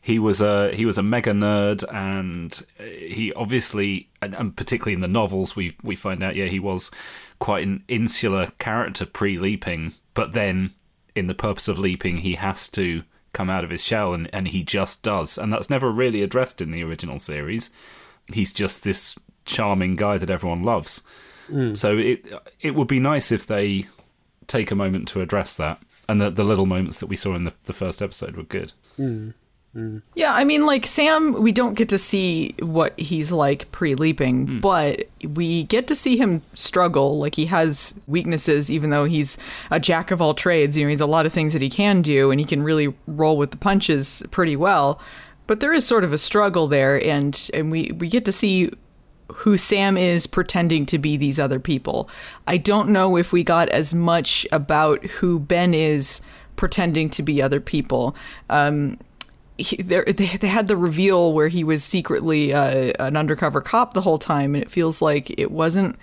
he was a mega nerd, and he obviously, and particularly in the novels, we find out he was quite an insular character pre-leaping, but then in the purpose of leaping, he has to come out of his shell, and he just does, and that's never really addressed in the original series. He's just this charming guy that everyone loves. Mm. So it would be nice if they take a moment to address that. And the little moments that we saw in the first episode were good. Mm. Mm. Yeah, I mean, Sam, we don't get to see what he's like pre-leaping, but we get to see him struggle. He has weaknesses, even though he's a jack of all trades. He's a lot of things that he can do, and he can really roll with the punches pretty well. But there is sort of a struggle there, and we get to see who Sam is pretending to be these other people. I don't know if we got as much about who Ben is pretending to be other people. They had the reveal where he was secretly an undercover cop the whole time, and it feels like it wasn't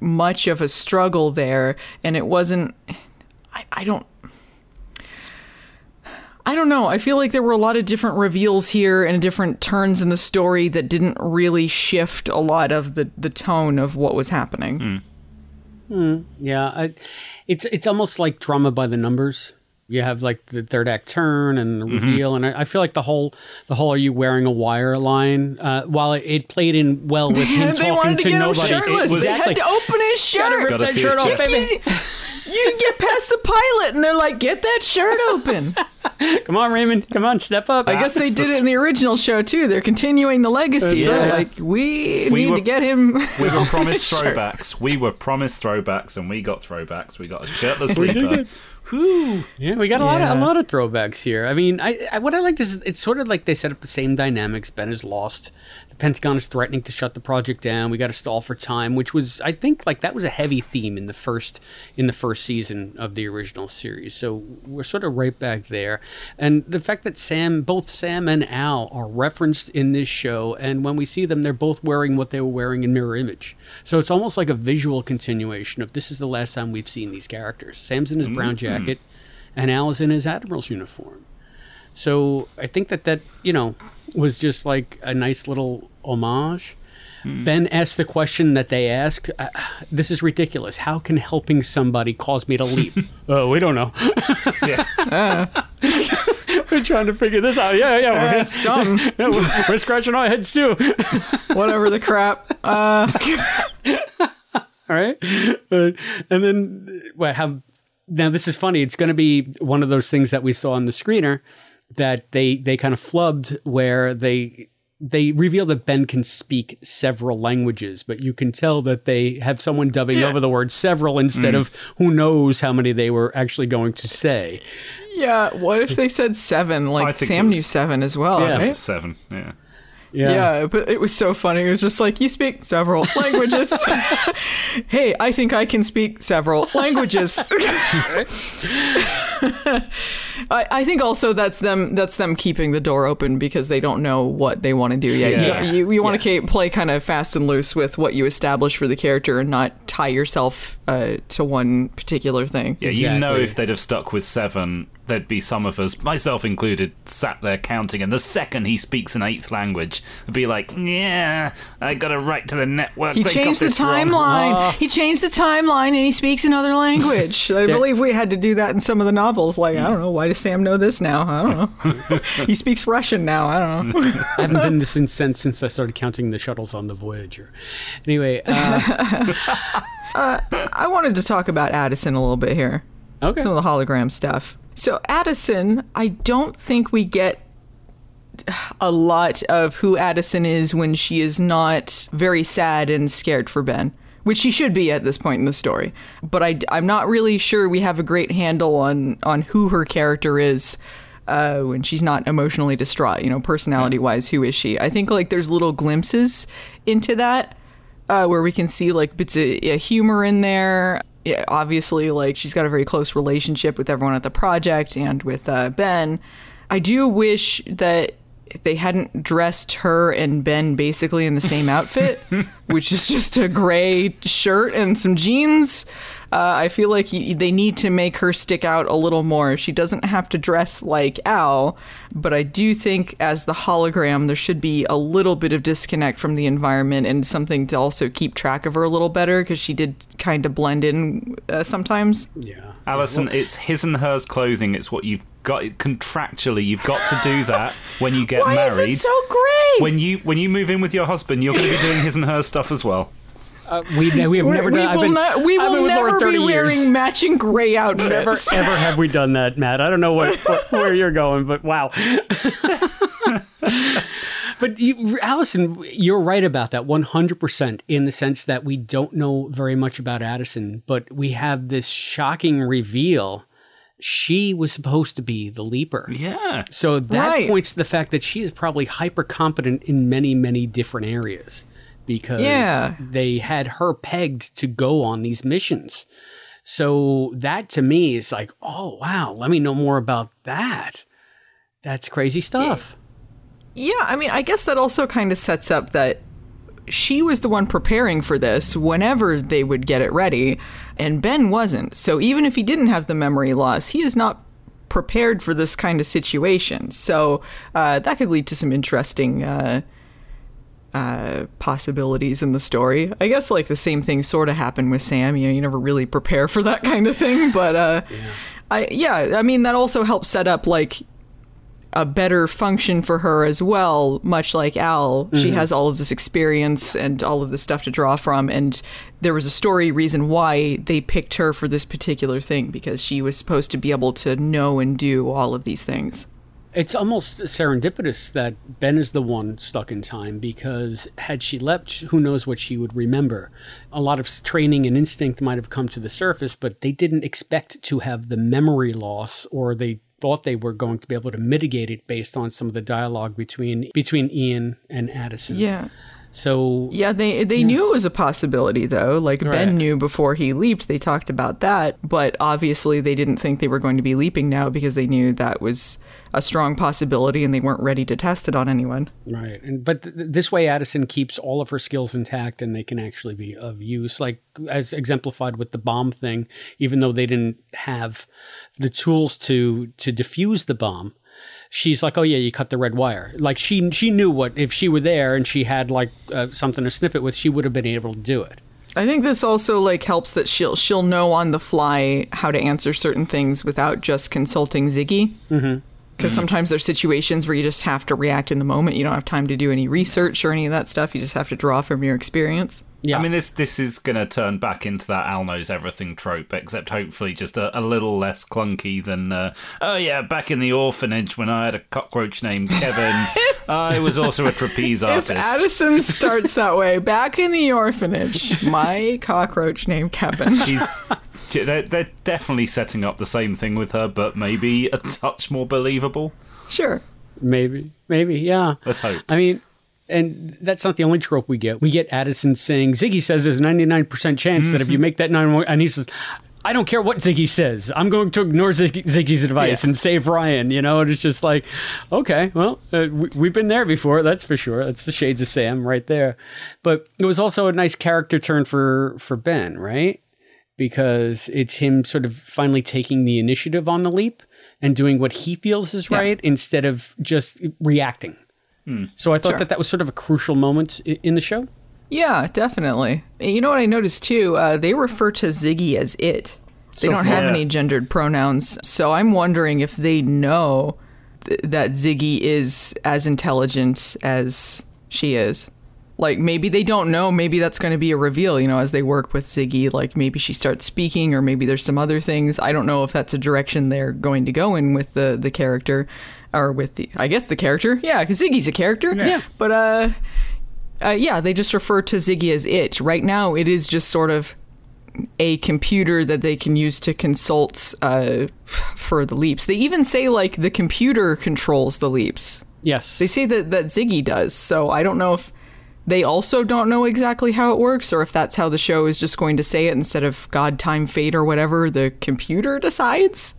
much of a struggle there, and it wasn't... I don't know. I feel like there were a lot of different reveals here and different turns in the story that didn't really shift a lot of the tone of what was happening. Mm. Yeah, it's almost like drama by the numbers. you have like the third act turn and the reveal, and I feel like the whole "Are you wearing a wire" line? While it played in well with him talking to nobody, they had to open his shirt. Gotta rip that shirt off, baby. You didn't get past the pilot, and they're like, "Get that shirt open." Come on, Raymond. Come on, step up. I guess they did it in the original show, too. They're continuing the legacy. Right. Like, we need to get him. We were promised throwbacks. We were promised throwbacks, and we got throwbacks. We got a shirtless leaper. Whew. Yeah, we got a lot of throwbacks here. I mean, what I liked is it's sort of like they set up the same dynamics. Ben is lost. The Pentagon is threatening to shut the project down. We got to stall for time, which was, I think, like that was a heavy theme in the first season of the original series. So we're sort of right back there. And the fact that both Sam and Al are referenced in this show, and when we see them, they're both wearing what they were wearing in Mirror Image. So it's almost like a visual continuation of this is the last time we've seen these characters. Sam's in his brown jacket, and Al is in his Admiral's uniform. So I think that you know, was just like a nice little homage. Ben asked the question that they ask. This is ridiculous. How can helping somebody cause me to leap? Oh, we don't know. We're trying to figure this out. We're scratching our heads too. Whatever the crap. All right. And then now this is funny. It's going to be one of those things that we saw on the screener that they kind of flubbed, where they reveal that Ben can speak several languages, but you can tell that they have someone dubbing over the word several instead of who knows how many they were actually going to say. Yeah, what if they said seven? Like Sam knew seven as well. Yeah, I think it was seven, Yeah, but it was so funny. It was just like, you speak several languages. Hey, I think I can speak several languages. I think also that's them keeping the door open because they don't know what they want to do yet. Yeah. You want to play kind of fast and loose with what you establish for the character and not tie yourself to one particular thing. Yeah, exactly. You know, if they'd have stuck with seven, there'd be some of us, myself included, sat there counting, and the second he speaks an eighth language, I'd be like, yeah, I got a right to the network. He changed the timeline. He changed the timeline and he speaks another language. I believe we had to do that in some of the novels. Like, I don't know, why does Sam know this now? I don't know. He speaks Russian now. I don't know. I haven't been this incensed since I started counting the shuttles on the Voyager. Anyway. I wanted to talk about Addison a little bit here. Okay. Some of the hologram stuff. So Addison, I don't think we get a lot of who Addison is when she is not very sad and scared for Ben, which she should be at this point in the story. But I'm not really sure we have a great handle on who her character is when she's not emotionally distraught. You know, personality-wise, who is she? I think like there's little glimpses into that where we can see like bits of humor in there. Yeah, obviously, like, she's got a very close relationship with everyone at the project and with Ben. I do wish that they hadn't dressed her and Ben basically in the same outfit, which is just a gray shirt and some jeans. I feel like they need to make her stick out a little more. She doesn't have to dress like Al, but I do think as the hologram, there should be a little bit of disconnect from the environment and something to also keep track of her a little better, because she did kind of blend in sometimes. Yeah, Allison, it's his and hers clothing. It's what you've got contractually. You've got to do that when you get married. Why is it so great? When you move in with your husband, you're going to be doing his and hers stuff as well. We will never be wearing matching gray outfits. Never have we done that, Matt. I don't know where you're going, but wow. But Allison, you're right about that 100% in the sense that we don't know very much about Addison, but we have this shocking reveal. She was supposed to be the leaper. Yeah. So that points to the fact that she is probably hyper competent in many, many different areas. Because they had her pegged to go on these missions. So that to me is like, oh, wow, let me know more about that. That's crazy stuff. Yeah, I mean, I guess that also kind of sets up that she was the one preparing for this whenever they would get it ready. And Ben wasn't. So even if he didn't have the memory loss, he is not prepared for this kind of situation. So that could lead to some interesting possibilities in the story. I guess like the same thing sort of happened with Sam. You know, you never really prepare for that kind of thing, but I mean, that also helps set up, like, a better function for her as well, much like Al. Mm-hmm. She has all of this experience and all of this stuff to draw from, and there was a story reason why they picked her for this particular thing, because she was supposed to be able to know and do all of these things. It's almost serendipitous that Ben is the one stuck in time, because had she leapt, who knows what she would remember. A lot of training and instinct might have come to the surface, but they didn't expect to have the memory loss, or they thought they were going to be able to mitigate it based on some of the dialogue between Ian and Addison. Yeah. So yeah, they knew it was a possibility, though. Like, right. Ben knew before he leaped. They talked about that, but obviously they didn't think they were going to be leaping now, because they knew that was a strong possibility and they weren't ready to test it on anyone. Right. And but this way, Addison keeps all of her skills intact and they can actually be of use, like as exemplified with the bomb thing. Even though they didn't have the tools to defuse the bomb, she's like, oh yeah, you cut the red wire. Like she knew what, if she were there and she had like something to snip it with, she would have been able to do it. I think this also like helps that she'll know on the fly how to answer certain things without just consulting Ziggy. Mm-hmm. Because sometimes there's situations where you just have to react in the moment. You don't have time to do any research or any of that stuff. You just have to draw from your experience. Yeah. I mean, this is going to turn back into that Al knows everything trope, except hopefully just a little less clunky than, oh yeah, back in the orphanage when I had a cockroach named Kevin, I was also a trapeze artist. If Addison starts that way, back in the orphanage, my cockroach named Kevin. She's... They're definitely setting up the same thing with her, but maybe a touch more believable. Sure. Maybe, yeah. Let's hope. I mean, and that's not the only trope we get. We get Addison saying, Ziggy says there's a 99% chance that if you make that 9-1, and he says, I don't care what Ziggy says. I'm going to ignore Ziggy's advice and save Ryan, you know? And it's just like, okay, well, we've been there before, that's for sure. That's the shades of Sam right there. But it was also a nice character turn for Ben, right? Because it's him sort of finally taking the initiative on the leap and doing what he feels is right instead of just reacting. So I thought that was sort of a crucial moment in the show. Yeah, definitely. You know what I noticed too? They refer to Ziggy as it. They don't have any gendered pronouns. So I'm wondering if they know that Ziggy is as intelligent as she is. Like, maybe they don't know. Maybe that's going to be a reveal, you know, as they work with Ziggy. Like, maybe she starts speaking, or maybe there's some other things. I don't know if that's a direction they're going to go in with the character, or with the, I guess, the character. Yeah, because Ziggy's a character. Yeah. But, yeah, they just refer to Ziggy as it. Right now, it is just sort of a computer that they can use to consult for the leaps. They even say, like, the computer controls the leaps. Yes. They say that Ziggy does. So I don't know if... They also don't know exactly how it works, or if that's how the show is just going to say it instead of God, time, fate, or whatever the computer decides.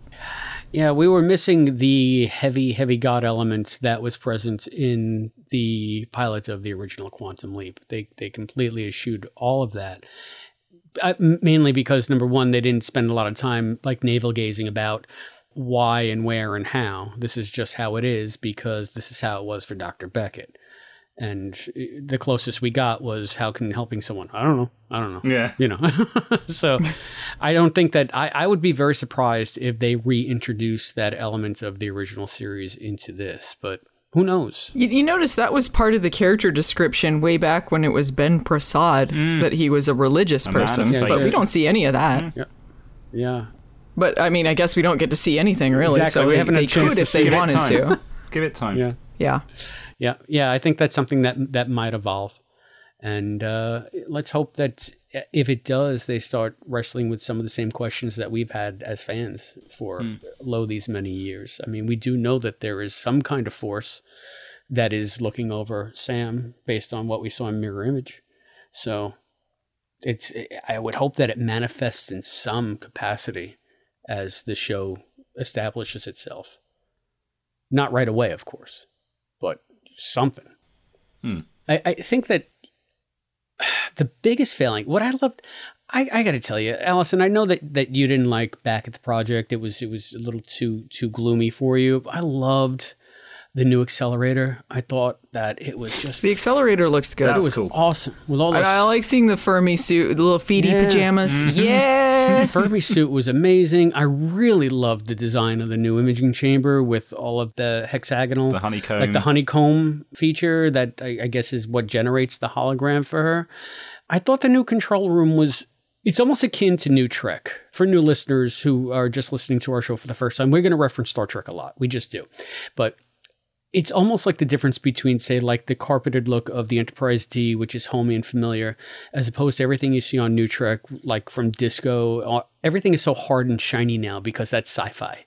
Yeah, we were missing the heavy, heavy God element that was present in the pilot of the original Quantum Leap. They completely eschewed all of that. Mainly because, number one, they didn't spend a lot of time like navel-gazing about why and where and how. This is just how it is, because this is how it was for Dr. Beckett. And the closest we got was, how can helping someone? I don't know. Yeah. You know, so I don't think that I would be very surprised if they reintroduce that element of the original series into this, but who knows? You notice that was part of the character description way back when it was Ben Prasad, that he was a religious person, but we don't see any of that. Yeah. But I mean, I guess we don't get to see anything really. Exactly. So they could if they wanted to. Give it time. Yeah. Yeah, I think that's something that might evolve. And let's hope that if it does, they start wrestling with some of the same questions that we've had as fans for these many years. I mean, we do know that there is some kind of force that is looking over Sam based on what we saw in Mirror Image. So I would hope that it manifests in some capacity as the show establishes itself. Not right away, of course, but... something. I think that the biggest failing, what I loved, I got to tell you, Allison, I know that you didn't like back at the project. It was a little too gloomy for you. I loved the new Accelerator. I thought that it was just... The Accelerator looks good. That was cool. Awesome. With all this... I like seeing the Fermi suit, the little feety pajamas. Mm-hmm. Yeah. The Furby suit was amazing. I really loved the design of the new imaging chamber with all of the hexagonal, the honeycomb, like the honeycomb feature that I guess is what generates the hologram for her. I thought the new control room was, it's almost akin to New Trek. For new listeners who are just listening to our show for the first time, we're going to reference Star Trek a lot. We just do. But it's almost like the difference between, say, like the carpeted look of the Enterprise D, which is homey and familiar, as opposed to everything you see on New Trek, like from Disco. Everything is so hard and shiny now because that's sci-fi.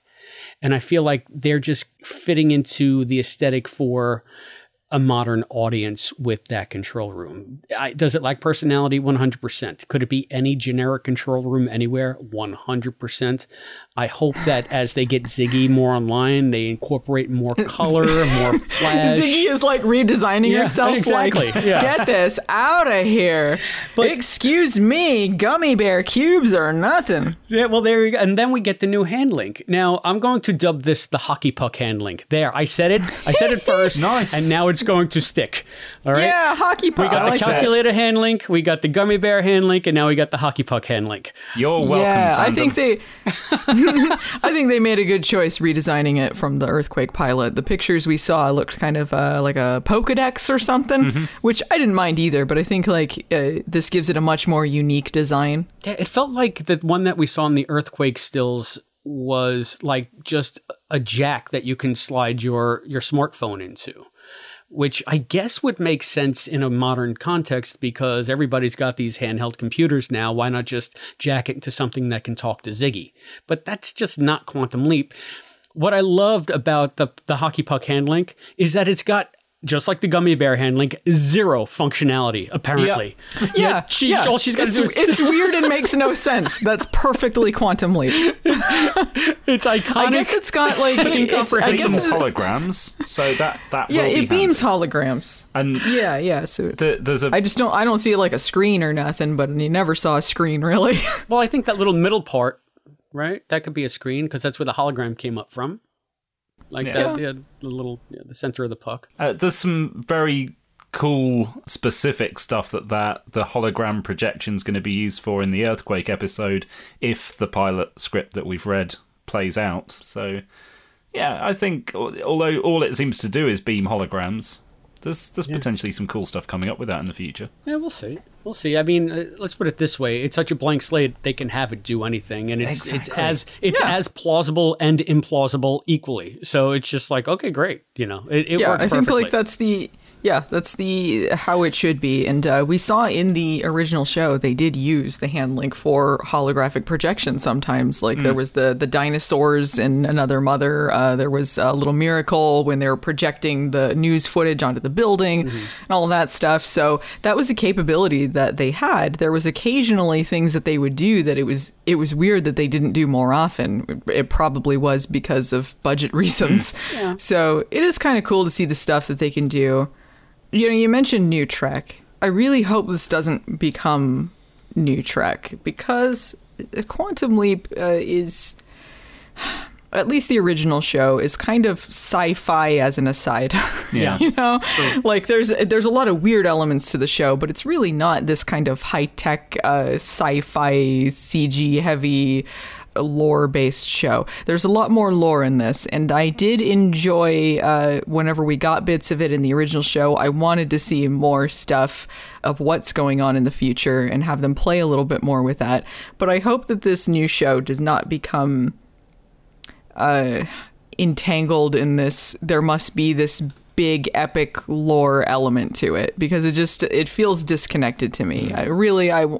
And I feel like they're just fitting into the aesthetic for a modern audience with that control room. Does it lack personality? 100%. Could it be any generic control room anywhere? 100%. I hope that as they get Ziggy more online, they incorporate more color, more flash. Ziggy is like redesigning herself. Exactly. Like, get this out of here. But, excuse me, gummy bear cubes or nothing. Yeah, well, there you go. And then we get the new hand link. Now, I'm going to dub this the hockey puck hand link. There, I said it. I said it first. Nice. And now it's going to stick. All right. Yeah, hockey puck. We got the calculator hand link. We got the gummy bear hand link. And now we got the hockey puck hand link. You're welcome. Yeah, fandom. I think they made a good choice redesigning it from the Earthquake pilot. The pictures we saw looked kind of like a Pokedex or something, which I didn't mind either. But I think like this gives it a much more unique design. Yeah, it felt like the one that we saw in the Earthquake stills was like just a jack that you can slide your smartphone into. Which I guess would make sense in a modern context because everybody's got these handheld computers now. Why not just jack it into something that can talk to Ziggy? But that's just not Quantum Leap. What I loved about the hockey puck hand link is that it's got, just like the gummy bear hand link, zero functionality, apparently. Yeah. All she's got to do is... It's weird and makes no sense. That's perfectly Quantum Leap. It's iconic. I guess it's got, like... It beams holograms, so that will be it beams handy. Holograms. And yeah. So I don't see, like, a screen or nothing, but you never saw a screen, really. Well, I think that little middle part, right? That could be a screen, because that's where the hologram came up from. The center of the puck. There's some very cool specific stuff that the hologram projection's going to be used for in the Earthquake episode if the pilot script that we've read plays out. So, yeah, I think although all it seems to do is beam holograms, there's potentially some cool stuff coming up with that in the future. Yeah, we'll see. We'll see. I mean, let's put it this way. It's such a blank slate, they can have it do anything. And it's as plausible and implausible equally. So it's just like, okay, great. You know, it works perfectly. I think like that's how it should be. And we saw in the original show, they did use the hand link for holographic projection sometimes. Like there was the dinosaurs and another mother. There was a little miracle when they were projecting the news footage onto the building and all that stuff. So that was a capability that they had. There was occasionally things that they would do that it was weird that they didn't do more often. It probably was because of budget reasons. Yeah. So it is kind of cool to see the stuff that they can do. You know, you mentioned New Trek. I really hope this doesn't become New Trek because Quantum Leap is, at least the original show, is kind of sci-fi as an aside. Yeah. You know, like there's a lot of weird elements to the show, but it's really not this kind of high-tech, sci-fi, CG-heavy, lore-based show. There's a lot more lore in this, and I did enjoy whenever we got bits of it in the original show. I wanted to see more stuff of what's going on in the future and have them play a little bit more with that. But I hope that this new show does not become... entangled in this, there must be this big epic lore element to it, because it feels disconnected to me. I want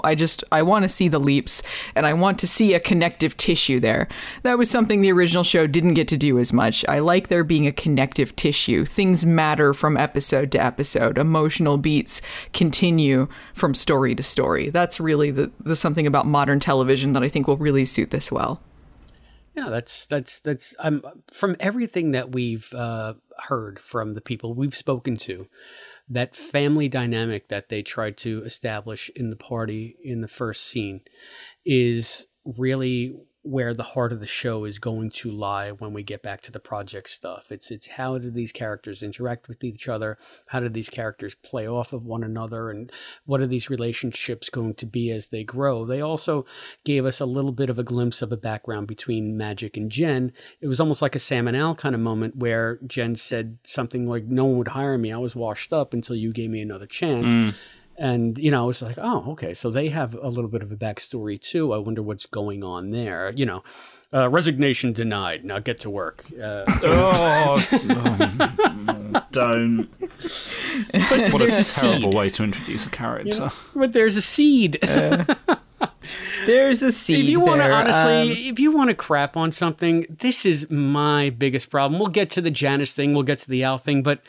to see the leaps, and I want to see a connective tissue there. That was something the original show didn't get to do as much. I like there being a connective tissue. Things matter from episode to episode. Emotional beats continue from story to story. That's really the something about modern television that I think will really suit this well. Yeah, that's. From everything that we've heard from the people we've spoken to, that family dynamic that they tried to establish in the party in the first scene is really where the heart of the show is going to lie when we get back to the project stuff. It's how do these characters interact with each other? How do these characters play off of one another? And what are these relationships going to be as they grow? They also gave us a little bit of a glimpse of a background between Magic and Jen. It was almost like a Sam and Al kind of moment where Jen said something like, no one would hire me. I was washed up until you gave me another chance. Mm. And, you know, it's like, oh, okay, so they have a little bit of a backstory, too. I wonder what's going on there. You know, resignation denied. Now get to work. Don't. What a terrible way to introduce a character. Yeah, but there's a seed. There's a seed. If you want to, honestly, if you want to crap on something, this is my biggest problem. We'll get to the Janice thing. We'll get to the Al thing. But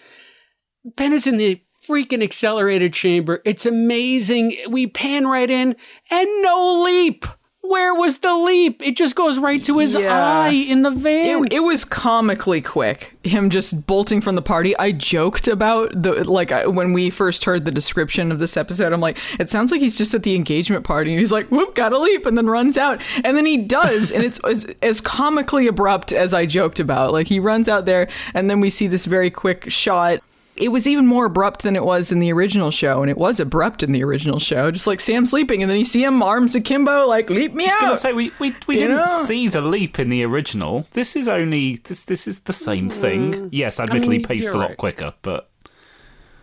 Ben is in the freaking accelerator chamber. It's amazing. We pan right in and no leap. Where was the leap? It just goes right to his eye in the van. It was comically quick. Him just bolting from the party. I joked about when we first heard the description of this episode, I'm like, it sounds like he's just at the engagement party and he's like, whoop, gotta leap, and then runs out. And then he does. And it's as comically abrupt as I joked about. Like, he runs out there and then we see this very quick shot. It was even more abrupt than it was in the original show, and it was abrupt in the original show. Just like Sam sleeping, and then you see him, arms akimbo, like, leap me out. I was going to say, we didn't see the leap in the original. This is only, this is the same thing. Yes, admittedly paced a lot quicker, but...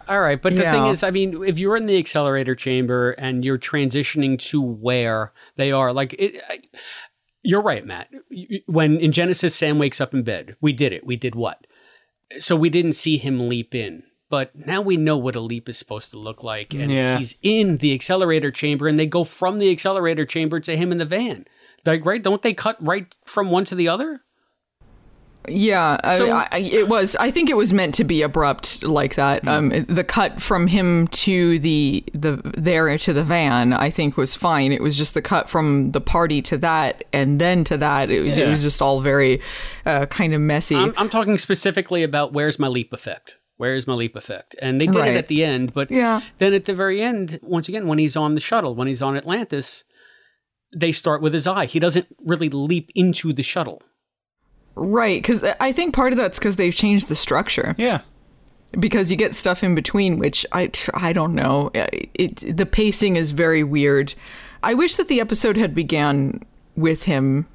All right, but the thing is, I mean, if you're in the accelerator chamber and you're transitioning to where they are, like... you're right, Matt. When in Genesis, Sam wakes up in bed. We did it. We did what? So we didn't see him leap in, but now we know what a leap is supposed to look like. And he's in the accelerator chamber, and they go from the accelerator chamber to him in the van. Like, right? Don't they cut right from one to the other? Yeah, so, I think it was meant to be abrupt like that. Yeah. The cut from him to to the van, I think, was fine. It was just the cut from the party to that, and then to that. It was just all very kind of messy. I'm talking specifically about where's my leap effect. Where's my leap effect? And they did it at the end, but then at the very end, once again, when he's on the shuttle, when he's on Atlantis, they start with his eye. He doesn't really leap into the shuttle. Right, because I think part of that's because they've changed the structure. Yeah. Because you get stuff in between, which I don't know. The pacing is very weird. I wish that the episode had began with him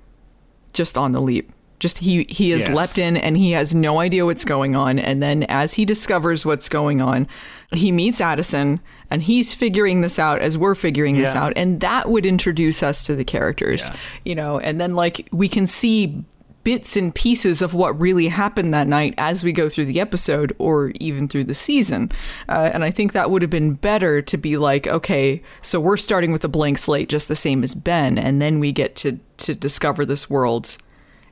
just on the leap. Just he has leapt in and he has no idea what's going on. And then as he discovers what's going on, he meets Addison and he's figuring this out as we're figuring this out. And that would introduce us to the characters, you know, and then like we can see bits and pieces of what really happened that night as we go through the episode or even through the season. And I think that would have been better to be like, okay, so we're starting with a blank slate just the same as Ben, and then we get to discover this world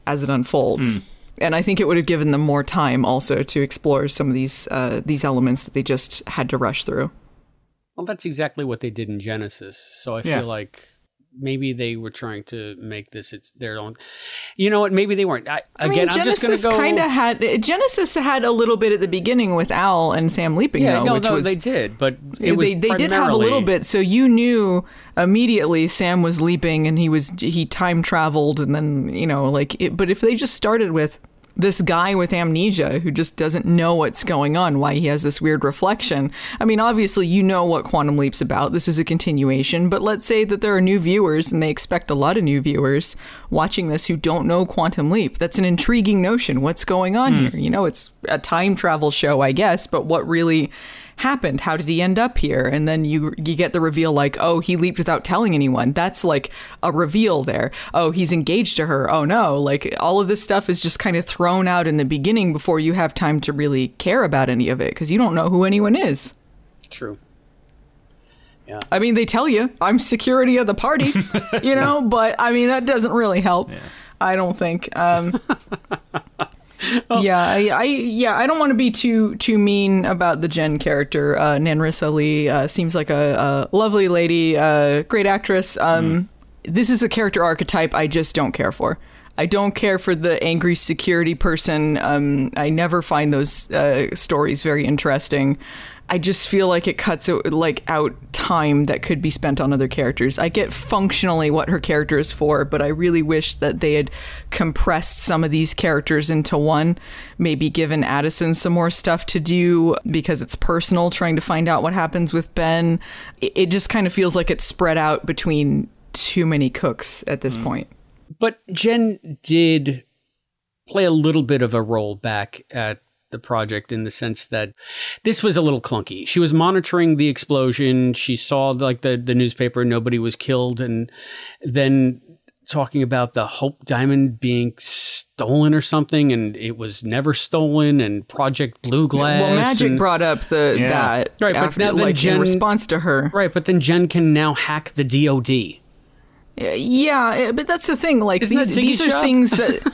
as it unfolds. Mm. And I think it would have given them more time also to explore some of these elements that they just had to rush through. Well, that's exactly what they did in Genesis. So I feel like... maybe they were trying to make this their own. You know what? Maybe they weren't. Genesis had a little bit at the beginning with Al and Sam leaping. Yeah, they did, but it was they did have a little bit. So you knew immediately Sam was leaping, and he time traveled, and then you know like. But if they just started with this guy with amnesia who just doesn't know what's going on, why he has this weird reflection. I mean, obviously, you know what Quantum Leap's about. This is a continuation. But let's say that there are new viewers, and they expect a lot of new viewers watching this who don't know Quantum Leap. That's an intriguing notion. What's going on here? You know, it's a time travel show, I guess. But what really happened? How did he end up here? And then you get the reveal like, oh, he leaped without telling anyone. That's like a reveal there. Oh, he's engaged to her. Oh, no. Like all of this stuff is just kind of thrown out in the beginning before you have time to really care about any of it because you don't know who anyone is. True. Yeah. I mean, they tell you I'm security of the party, you know, but I mean, that doesn't really help. Yeah. I don't think. Oh. Yeah, I don't want to be too mean about the Jen character. Nanrisa Lee seems like a lovely lady, great actress. This is a character archetype I just don't care for. I don't care for the angry security person. I never find those stories very interesting. I just feel like it cuts out time that could be spent on other characters. I get functionally what her character is for, but I really wish that they had compressed some of these characters into one, maybe given Addison some more stuff to do because it's personal, trying to find out what happens with Ben. It just kind of feels like it's spread out between too many cooks at this point. But Jen did play a little bit of a role back at the project in the sense that this was a little clunky. She was monitoring the explosion. She saw like the newspaper, nobody was killed. And then talking about the Hope Diamond being stolen or something. And it was never stolen. And Project Blue Glass. Well, Magic brought up that. Right. After, but then Jen, in response to her. Right. But then Jen can now hack the DOD. Yeah, but that's the thing. Like, these are things that...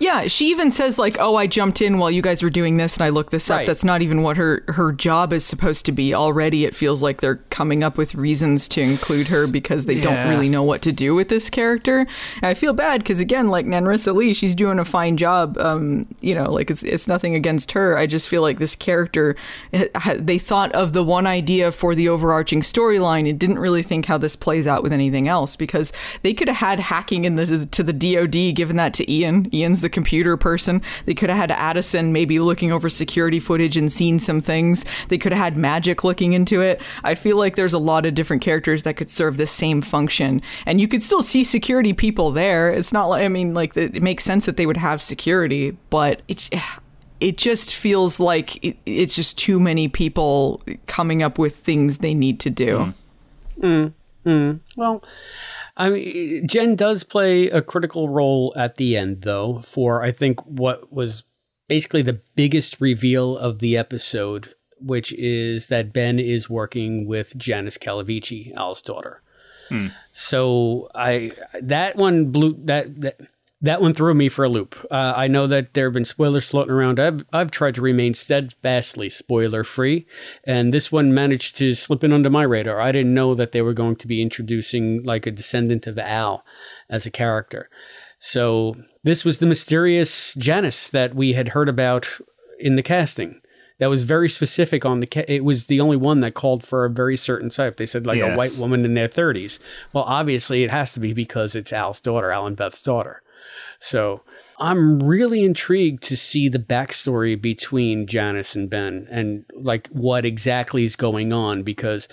Yeah, she even says, like, oh, I jumped in while you guys were doing this and I looked this up. That's not even what her job is supposed to be. Already it feels like they're coming up with reasons to include her because they don't really know what to do with this character. And I feel bad because, again, like Nanrisa Lee, she's doing a fine job. You know, like, it's nothing against her. I just feel like this character, they thought of the one idea for the overarching storyline and didn't really think how this plays out with anything else, because they could have had hacking to the DOD, given that to Ian. Ian's the computer person. They could have had Addison maybe looking over security footage and seen some things. They could have had Magic looking into it. I feel like there's a lot of different characters that could serve the same function. And you could still see security people there. It's not like, I mean, like, it makes sense that they would have security, but it just feels like it's just too many people coming up with things they need to do. Well... I mean, Jen does play a critical role at the end, though, for I think what was basically the biggest reveal of the episode, which is that Ben is working with Janice Calavici, Al's daughter. So that one threw me for a loop. I know that there have been spoilers floating around. I've tried to remain steadfastly spoiler free, and this one managed to slip in under my radar. I didn't know that they were going to be introducing like a descendant of Al as a character. So this was the mysterious Janice that we had heard about in the casting. That was very specific on the... It was the only one that called for a very certain type. They said, like, a white woman in their 30s. Well, obviously, it has to be because it's Al's daughter, Al and Beth's daughter. So I'm really intrigued to see the backstory between Janice and Ben and, like, what exactly is going on. Because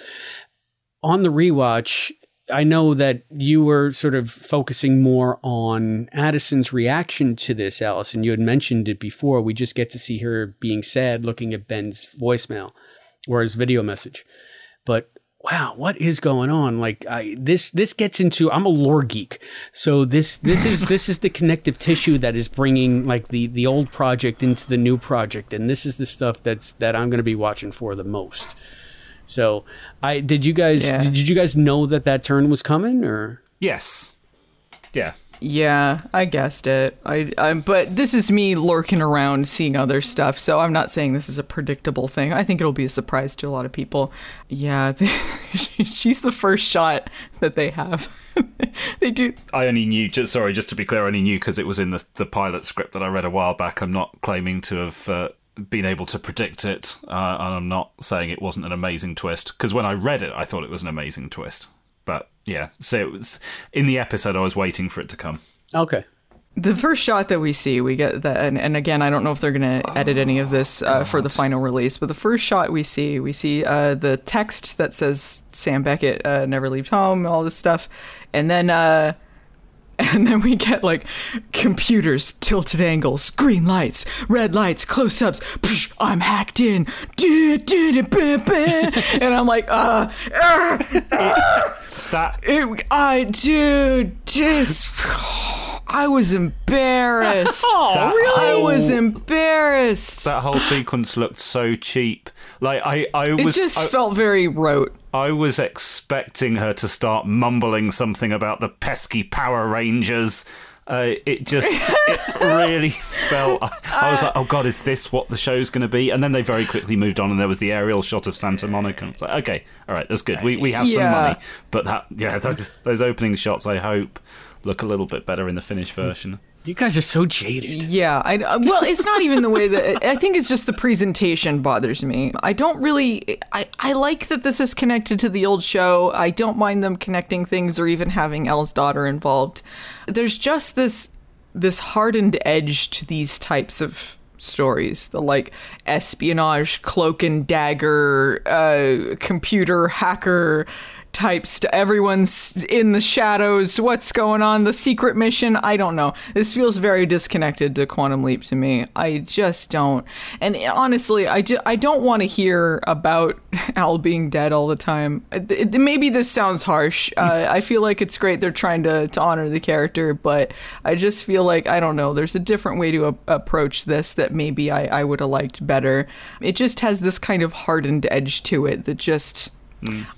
on the rewatch, I know that you were sort of focusing more on Addison's reaction to this, Allison. You had mentioned it before. We just get to see her being sad looking at Ben's voicemail or his video message. But wow, what is going on? Like, this gets into, I'm a lore geek. So this is the connective tissue that is bringing like the old project into the new project. And this is the stuff that I'm going to be watching for the most. So, did you guys know that turn was coming, or? Yes. Yeah. Yeah, I guessed it. But this is me lurking around seeing other stuff, so I'm not saying this is a predictable thing. I think it'll be a surprise to a lot of people. Yeah, she's the first shot that they have. They do. I only knew, just to be clear, I only knew because it was in the pilot script that I read a while back. I'm not claiming to have... been able to predict it, and I'm not saying it wasn't an amazing twist, because when I read it I thought it was an amazing twist, but yeah, so it was in the episode. I was waiting for it to come. Okay. The first shot that we get that, and again, I don't know if they're going to edit any of this for the final release, but the first shot we see the text that says Sam Beckett never leaves home, all this stuff, and then we get, like, computers, tilted angles, green lights, red lights, close-ups, psh, I'm hacked in, and I'm like, I was embarrassed. Oh, really? I was embarrassed. That whole sequence looked so cheap. Like, It felt very rote. I was expecting her to start mumbling something about the pesky Power Rangers. It really felt... I was like, oh God, is this what the show's going to be? And then they very quickly moved on and there was the aerial shot of Santa Monica. And it's like, okay, all right, that's good. We have some money. But those opening shots, I hope, look a little bit better in the finished version. You guys are so jaded. Yeah. Well, it's not even the way that... I think it's just the presentation bothers me. I don't really... I like that this is connected to the old show. I don't mind them connecting things or even having Elle's daughter involved. There's just this hardened edge to these types of stories. The, like, espionage, cloak and dagger, computer hacker... types to everyone's in the shadows, what's going on, the secret mission. I don't know. This feels very disconnected to Quantum Leap to me. I just don't. And honestly, I don't want to hear about Al being dead all the time. Maybe this sounds harsh. I feel like it's great they're trying to honor the character, but I just feel like, I don't know, there's a different way to approach this that maybe I would have liked better. It just has this kind of hardened edge to it that just...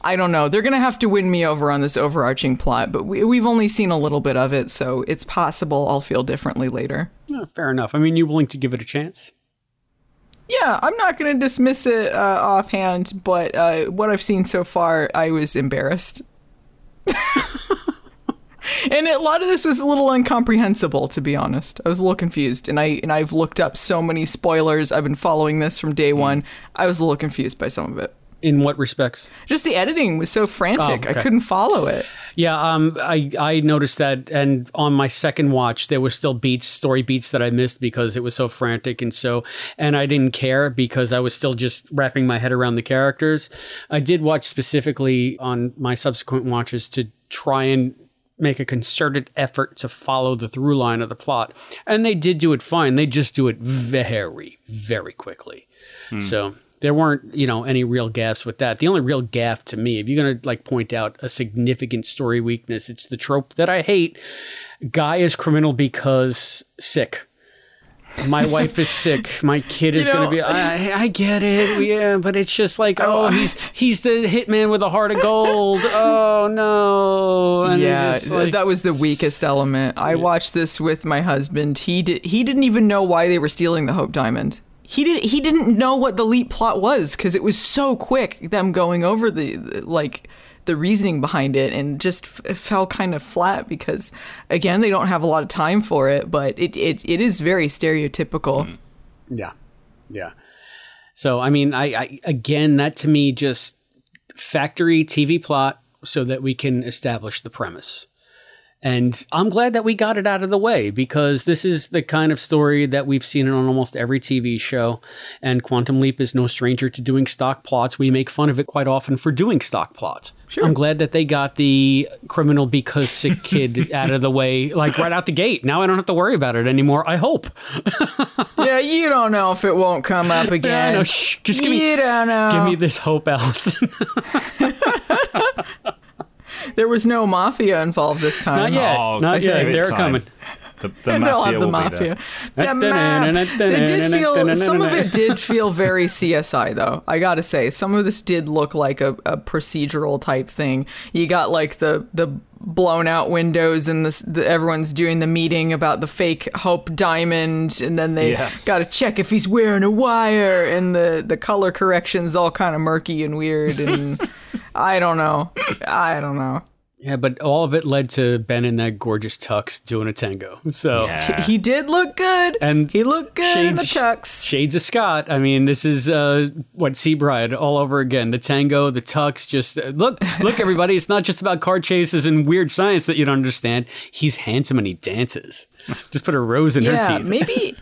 I don't know. They're going to have to win me over on this overarching plot, but we've only seen a little bit of it, so it's possible I'll feel differently later. Yeah, fair enough. I mean, you're willing to give it a chance? Yeah, I'm not going to dismiss it offhand, but what I've seen so far, I was embarrassed. And a lot of this was a little incomprehensible, to be honest. I was a little confused, and I've looked up so many spoilers. I've been following this from day one. I was a little confused by some of it. In what respects? Just the editing was so frantic. Oh, okay. I couldn't follow it. Yeah, I noticed that. And on my second watch, there were still story beats that I missed because it was so frantic. And I didn't care because I was still just wrapping my head around the characters. I did watch specifically on my subsequent watches to try and make a concerted effort to follow the through line of the plot. And they did do it fine. They just do it very, very quickly. So... there weren't, any real gaffes with that. The only real gaffe to me, if you're going to point out a significant story weakness, it's the trope that I hate. Guy is criminal because sick. My wife is sick. My kid is going to be... I get it. Yeah, but it's just like, he's the hitman with a heart of gold. Oh, no. And yeah, that was the weakest element. I watched this with my husband. He didn't even know why they were stealing the Hope Diamond. He didn't know what the leap plot was because it was so quick, them going over the reasoning behind it, and just fell kind of flat because, again, they don't have a lot of time for it, but it is very stereotypical. Yeah. Yeah. So, I mean, I again, that to me, just factory TV plot so that we can establish the premise. And I'm glad that we got it out of the way, because this is the kind of story that we've seen on almost every TV show. And Quantum Leap is no stranger to doing stock plots. We make fun of it quite often for doing stock plots. Sure. I'm glad that they got the criminal because sick kid out of the way, right out the gate. Now I don't have to worry about it anymore. I hope. Yeah, you don't know if it won't come up again. No, shh, just give me, you don't know. Give me this hope, Allison. There was no mafia involved this time. Not yet. Oh, not yet. They're coming. The mafia will be there. The map. It did feel, some of it did feel very CSI, though. I got to say, some of this did look like a procedural type thing. You got the blown out windows and everyone's doing the meeting about the fake Hope Diamond, and then they got to check if he's wearing a wire, and the color correction's all kind of murky and weird, and I don't know. Yeah, but all of it led to Ben in that gorgeous tux doing a tango. So he did look good. And he looked good in the tux. Shades of Scott. I mean, this is Seabride all over again. The tango, the tux, just look, everybody. It's not just about car chases and weird science that you don't understand. He's handsome and he dances. Just put a rose in her teeth. Yeah,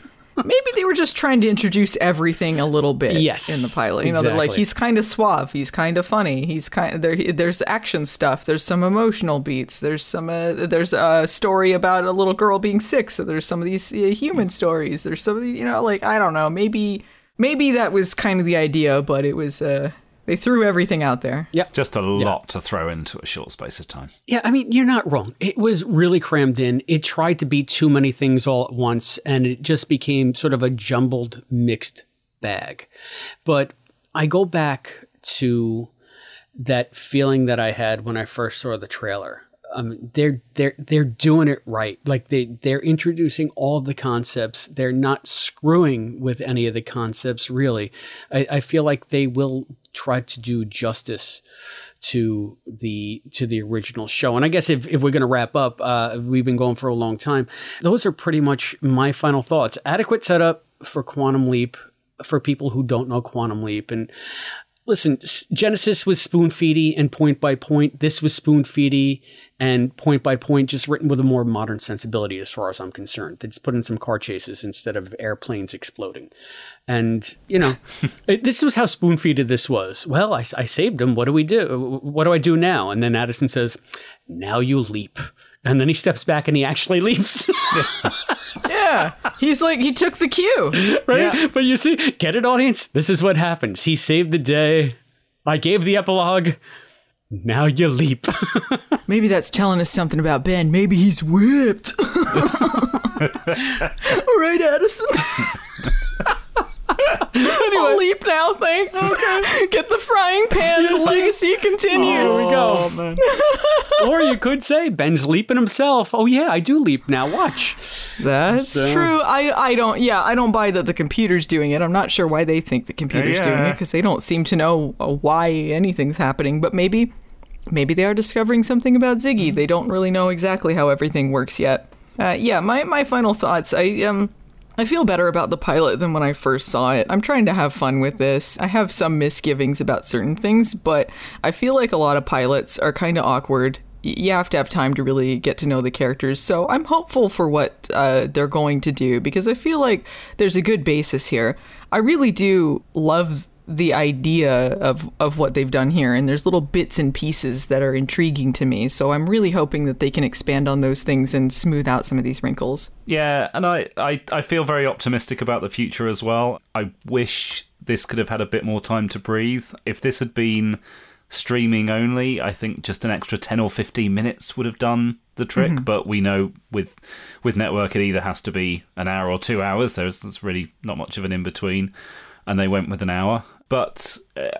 maybe they were just trying to introduce everything a little bit in the pilot. Exactly. They're like, he's kind of suave. He's kind of funny. He's there's action stuff. There's some emotional beats. There's some there's a story about a little girl being sick. So there's some of these human stories. There's some of these, I don't know. Maybe that was kind of the idea, but it was... they threw everything out there. Yeah, just a lot to throw into a short space of time. Yeah, I mean, you're not wrong. It was really crammed in. It tried to be too many things all at once, and it just became sort of a jumbled, mixed bag. But I go back to that feeling that I had when I first saw the trailer They're doing it right. Like they're introducing all of the concepts. They're not screwing with any of the concepts, really. I feel like they will try to do justice to the original show. And I guess if we're going to wrap up, we've been going for a long time. Those are pretty much my final thoughts. Adequate setup for Quantum Leap for people who don't know Quantum Leap. And listen, Genesis was spoon-feedy and point-by-point. This was spoon-feedy and point-by-point, just written with a more modern sensibility as far as I'm concerned. They just put in some car chases instead of airplanes exploding. And, you know, this was how spoon-feeded this was. Well, I saved him. What do we do? What do I do now? And then Addison says, now you leap. And then he steps back and he actually leaps. Yeah. He's like, he took the cue. Right? Yeah. But you see, get it, audience? This is what happens. He saved the day. I gave the epilogue. Now you leap. Maybe that's telling us something about Ben. Maybe he's whipped. All right, Addison. Anyway. I'll leap now, thanks. Okay. Get the frying pan. The legacy continues. Oh, here we go. Oh, man. Or you could say Ben's leaping himself. Oh yeah, I do leap now. Watch. That's true. I don't buy that the computer's doing it. I'm not sure why they think the computer's doing it, because they don't seem to know why anything's happening. But maybe they are discovering something about Ziggy. Mm-hmm. They don't really know exactly how everything works yet. My final thoughts. I feel better about the pilot than when I first saw it. I'm trying to have fun with this. I have some misgivings about certain things, but I feel like a lot of pilots are kind of awkward. You have to have time to really get to know the characters. So I'm hopeful for what they're going to do, because I feel like there's a good basis here. I really do love the idea of what they've done here, and there's little bits and pieces that are intriguing to me, so I'm really hoping that they can expand on those things and smooth out some of these wrinkles. Yeah, and I feel very optimistic about the future as well. I wish this could have had a bit more time to breathe. If this had been streaming only, I think just an extra 10 or 15 minutes would have done the trick, mm-hmm. But we know with network it either has to be an hour or 2 hours. There's really not much of an in-between, and they went with an hour. But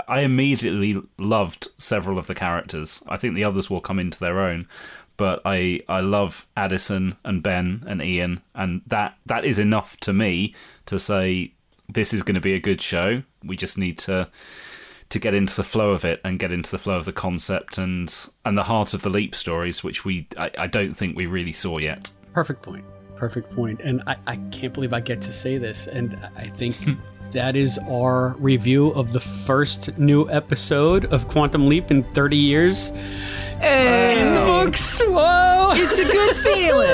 I immediately loved several of the characters. I think the others will come into their own. But I love Addison and Ben and Ian. And that is enough to me to say this is going to be a good show. We just need to get into the flow of it and get into the flow of the concept and the heart of the Leap stories, which I don't think we really saw yet. Perfect point. And I can't believe I get to say this. And I think... that is our review of the first new episode of Quantum Leap in 30 years. Hey, in the books. Whoa. It's a good feeling.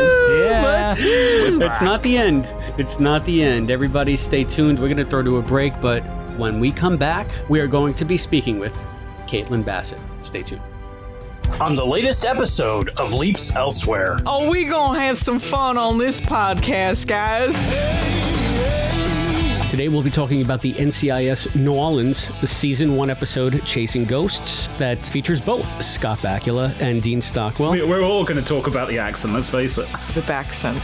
Yeah. It's not the end. It's not the end. Everybody stay tuned. We're going to throw to a break, but when we come back, we are going to be speaking with Caitlin Bassett. Stay tuned. On the latest episode of Leaps Elsewhere. Oh, we going to have some fun on this podcast, guys. Today we'll be talking about the NCIS New Orleans Season 1 episode, Chasing Ghosts, that features both Scott Bakula and Dean Stockwell. We're all going to talk about the accent, let's face it. The backson.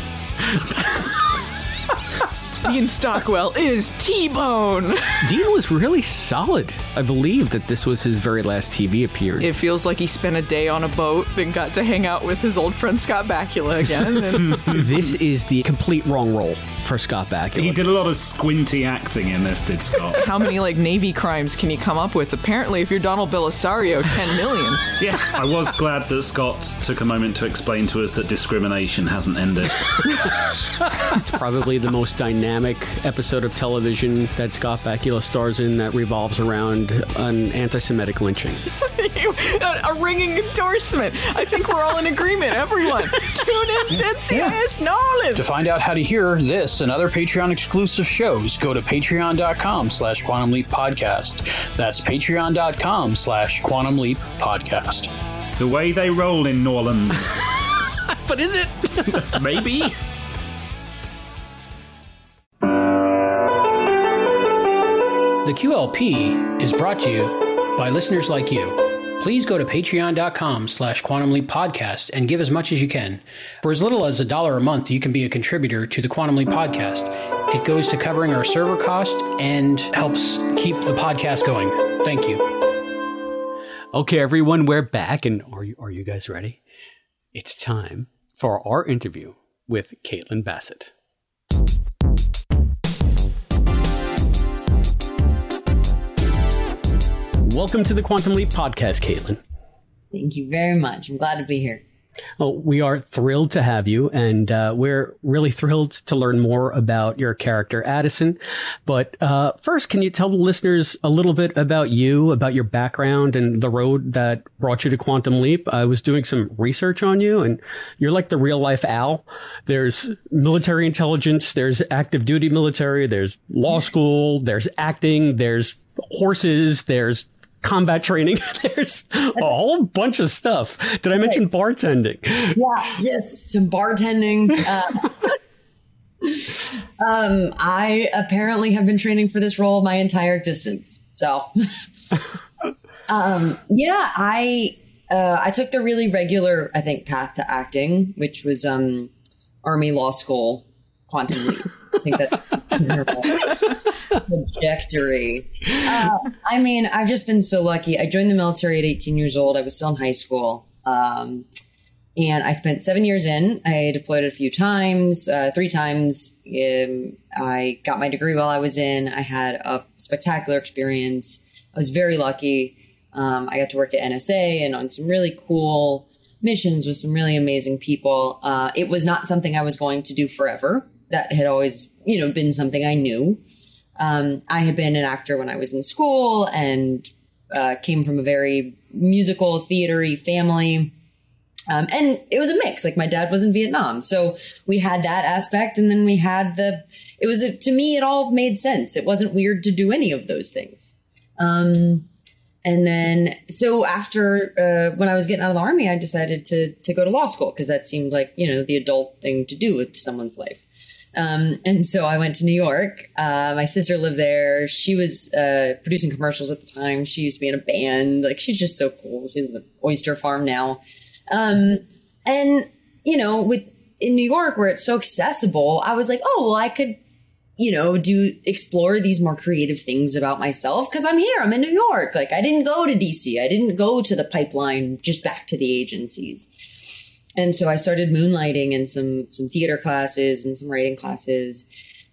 Dean Stockwell is T-Bone. Dean was really solid. I believe that this was his very last TV appearance. It feels like he spent a day on a boat and got to hang out with his old friend Scott Bakula again. This is the complete wrong role for Scott Bakula. He did a lot of squinty acting in this, did Scott? How many Navy crimes can you come up with? Apparently, if you're Donald Belisario, 10 million. Yeah. I was glad that Scott took a moment to explain to us that discrimination hasn't ended. It's probably the most dynamic episode of television that Scott Bakula stars in that revolves around an anti-Semitic lynching. A ringing endorsement. I think we're all in agreement, everyone. Tune in to NCIS Knowledge. To find out how to hear this and other Patreon-exclusive shows, go to patreon.com/Quantum Leap Podcast. That's patreon.com/Quantum Leap Podcast. It's the way they roll in New Orleans. But is it? Maybe. The QLP is brought to you by listeners like you. Please go to patreon.com/Quantum Leap Podcast and give as much as you can. For as little as $1 a month, you can be a contributor to the Quantum Leap Podcast. It goes to covering our server cost and helps keep the podcast going. Thank you. Okay, everyone, we're back. And are you guys ready? It's time for our interview with Caitlin Bassett. Welcome to the Quantum Leap podcast, Caitlin. Thank you very much. I'm glad to be here. Oh, we are thrilled to have you, and we're really thrilled to learn more about your character, Addison. But first, can you tell the listeners a little bit about you, about your background, and the road that brought you to Quantum Leap? I was doing some research on you, and you're like the real-life Al. There's military intelligence, there's active duty military, there's law school, there's acting, there's horses, there's combat training. There's a whole bunch of stuff. Did I mention bartending? Yeah, yes, some bartending. I apparently have been training for this role my entire existence. So, I took the really regular, I think, path to acting, which was Army Law School, Quantum Leap. I think that's trajectory. I mean, I've just been so lucky. I joined the military at 18 years old. I was still in high school. And I spent 7 years in. I deployed a few times, three times. I got my degree while I was in. I had a spectacular experience. I was very lucky. I got to work at NSA and on some really cool missions with some really amazing people. It was not something I was going to do forever. That had always, been something I knew. I had been an actor when I was in school and came from a very musical, theater-y family. And it was a mix. Like, my dad was in Vietnam. So we had that aspect. And then we had to me, it all made sense. It wasn't weird to do any of those things. And then, so after, when I was getting out of the Army, I decided to go to law school because that seemed like, the adult thing to do with someone's life. And so I went to New York. My sister lived there. She was producing commercials at the time. She used to be in a band. Like, she's just so cool. She's an oyster farm now. And, in New York, where it's so accessible, I was like, oh, well, I could, explore these more creative things about myself because I'm here. I'm in New York. Like, I didn't go to DC. I didn't go to the pipeline, just back to the agencies. And so I started moonlighting in some theater classes and some writing classes,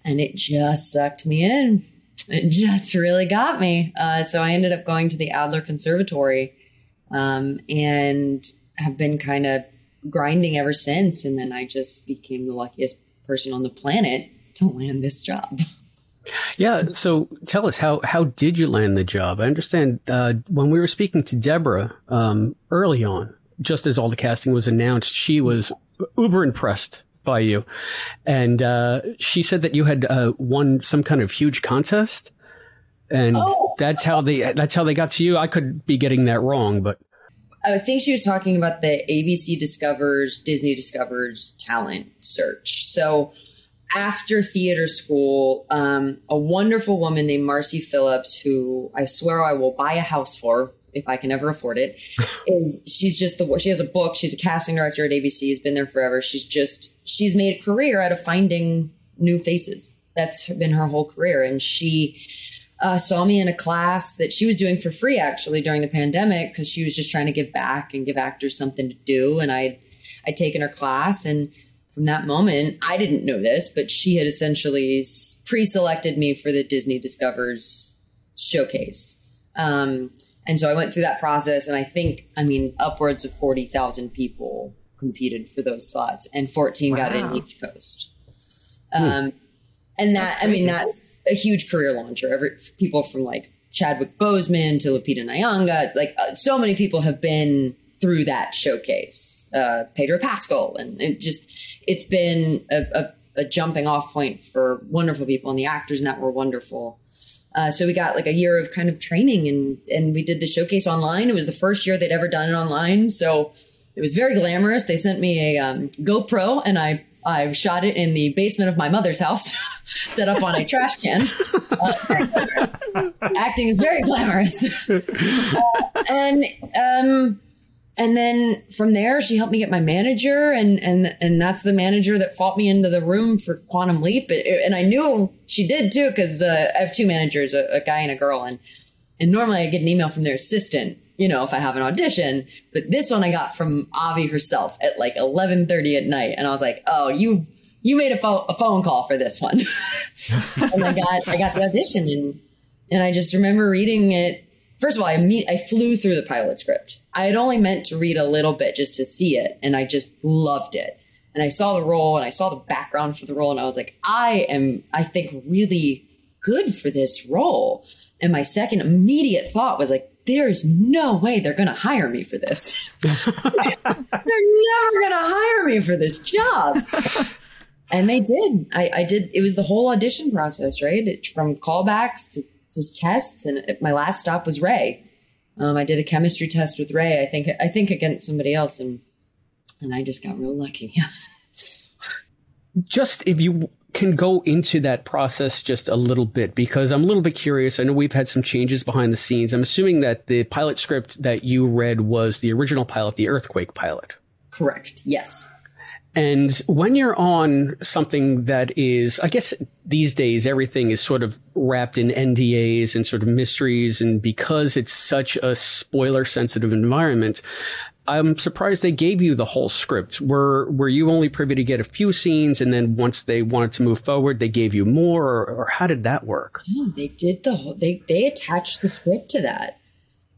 and it just sucked me in. It just really got me. So I ended up going to the Adler Conservatory and have been kind of grinding ever since. And then I just became the luckiest person on the planet to land this job. Yeah. So tell us, how did you land the job? I understand when we were speaking to Deborah early on, just as all the casting was announced, she was uber impressed by you. And she said that you had won some kind of huge contest. And that's how they got to you. I could be getting that wrong, but I think she was talking about the ABC Discovers, Disney Discovers talent search. So after theater school, a wonderful woman named Marcy Phillips, who I swear I will buy a house for, if I can ever afford it, she has a book. She's a casting director at ABC, has been there forever. She's made a career out of finding new faces. That's been her whole career. And she saw me in a class that she was doing for free, actually, during the pandemic, because she was just trying to give back and give actors something to do. And I'd taken her class, and from that moment, I didn't know this, but she had essentially pre-selected me for the Disney Discovers showcase. And so I went through that process, and upwards of 40,000 people competed for those slots, and 14 got in each coast. And that's a huge career launcher. People from like Chadwick Boseman to Lupita Nyong'o, like so many people have been through that showcase, Pedro Pascal. And it's been a jumping off point for wonderful people, and the actors in that were wonderful. So we got like a year of kind of training, and we did the showcase online. It was the first year they'd ever done it online. So it was very glamorous. They sent me a GoPro, and I shot it in the basement of my mother's house, set up on a trash can. Acting is very glamorous. And then from there, she helped me get my manager, and that's the manager that fought me into the room for Quantum Leap. And I knew she did too, because I have two managers, a guy and a girl. And normally I get an email from their assistant you know, if I have an audition. But this one I got from Avi herself at like 11:30 at night. And I was like, oh, you made a phone call for this one. And I got the audition, and I just remember reading it. First of all, I flew through the pilot script. I had only meant to read a little bit just to see it, and I just loved it. And I saw the role, and I saw the background for the role, and I was like, I think really good for this role. And my second immediate thought was like, there's no way they're going to hire me for this. They're never going to hire me for this job. And they did. I did. It was the whole audition process, right? From callbacks to tests. And my last stop was Ray. I did a chemistry test with Ray, I think against somebody else. And I just got real lucky. Just if you can go into that process just a little bit, because I'm a little bit curious. I know we've had some changes behind the scenes. I'm assuming that the pilot script that you read was the original pilot, the earthquake pilot. Correct. Yes. And when you're on something that is, I guess these days, everything is sort of wrapped in NDAs and sort of mysteries. And because it's such a spoiler sensitive environment, I'm surprised they gave you the whole script. Were you only privy to get a few scenes, and then once they wanted to move forward, they gave you more, or how did that work? Yeah, they did the whole, they attached the script to that.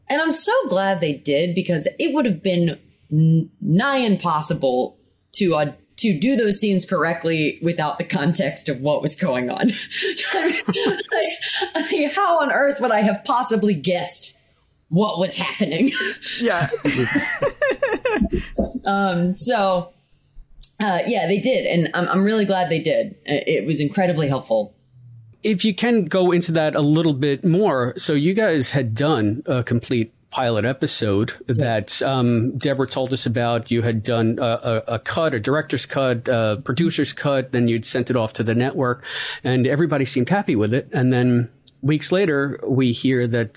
And I'm so glad they did, because it would have been nigh impossible to do those scenes correctly without the context of what was going on. I mean, how on earth would I have possibly guessed what was happening? Yeah. Yeah, they did. And I'm really glad they did. It was incredibly helpful. If you can go into that a little bit more. So you guys had done a complete pilot episode that Deborah told us about. You had done a cut, a director's cut, a producer's cut, then you'd sent it off to the network, and everybody seemed happy with it. And then weeks later, we hear that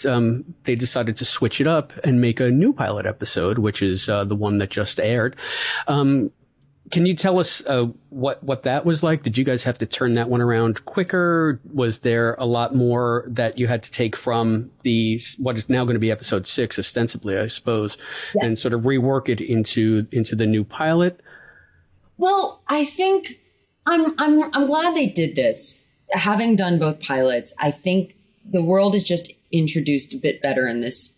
they decided to switch it up and make a new pilot episode, which is the one that just aired. Can you tell us what that was like? Did you guys have to turn that one around quicker? Was there a lot more that you had to take from what is now going to be episode 6, ostensibly, I suppose, yes, and sort of rework it into the new pilot? Well, I think I'm glad they did this. Having done both pilots, I think the world is just introduced a bit better in this.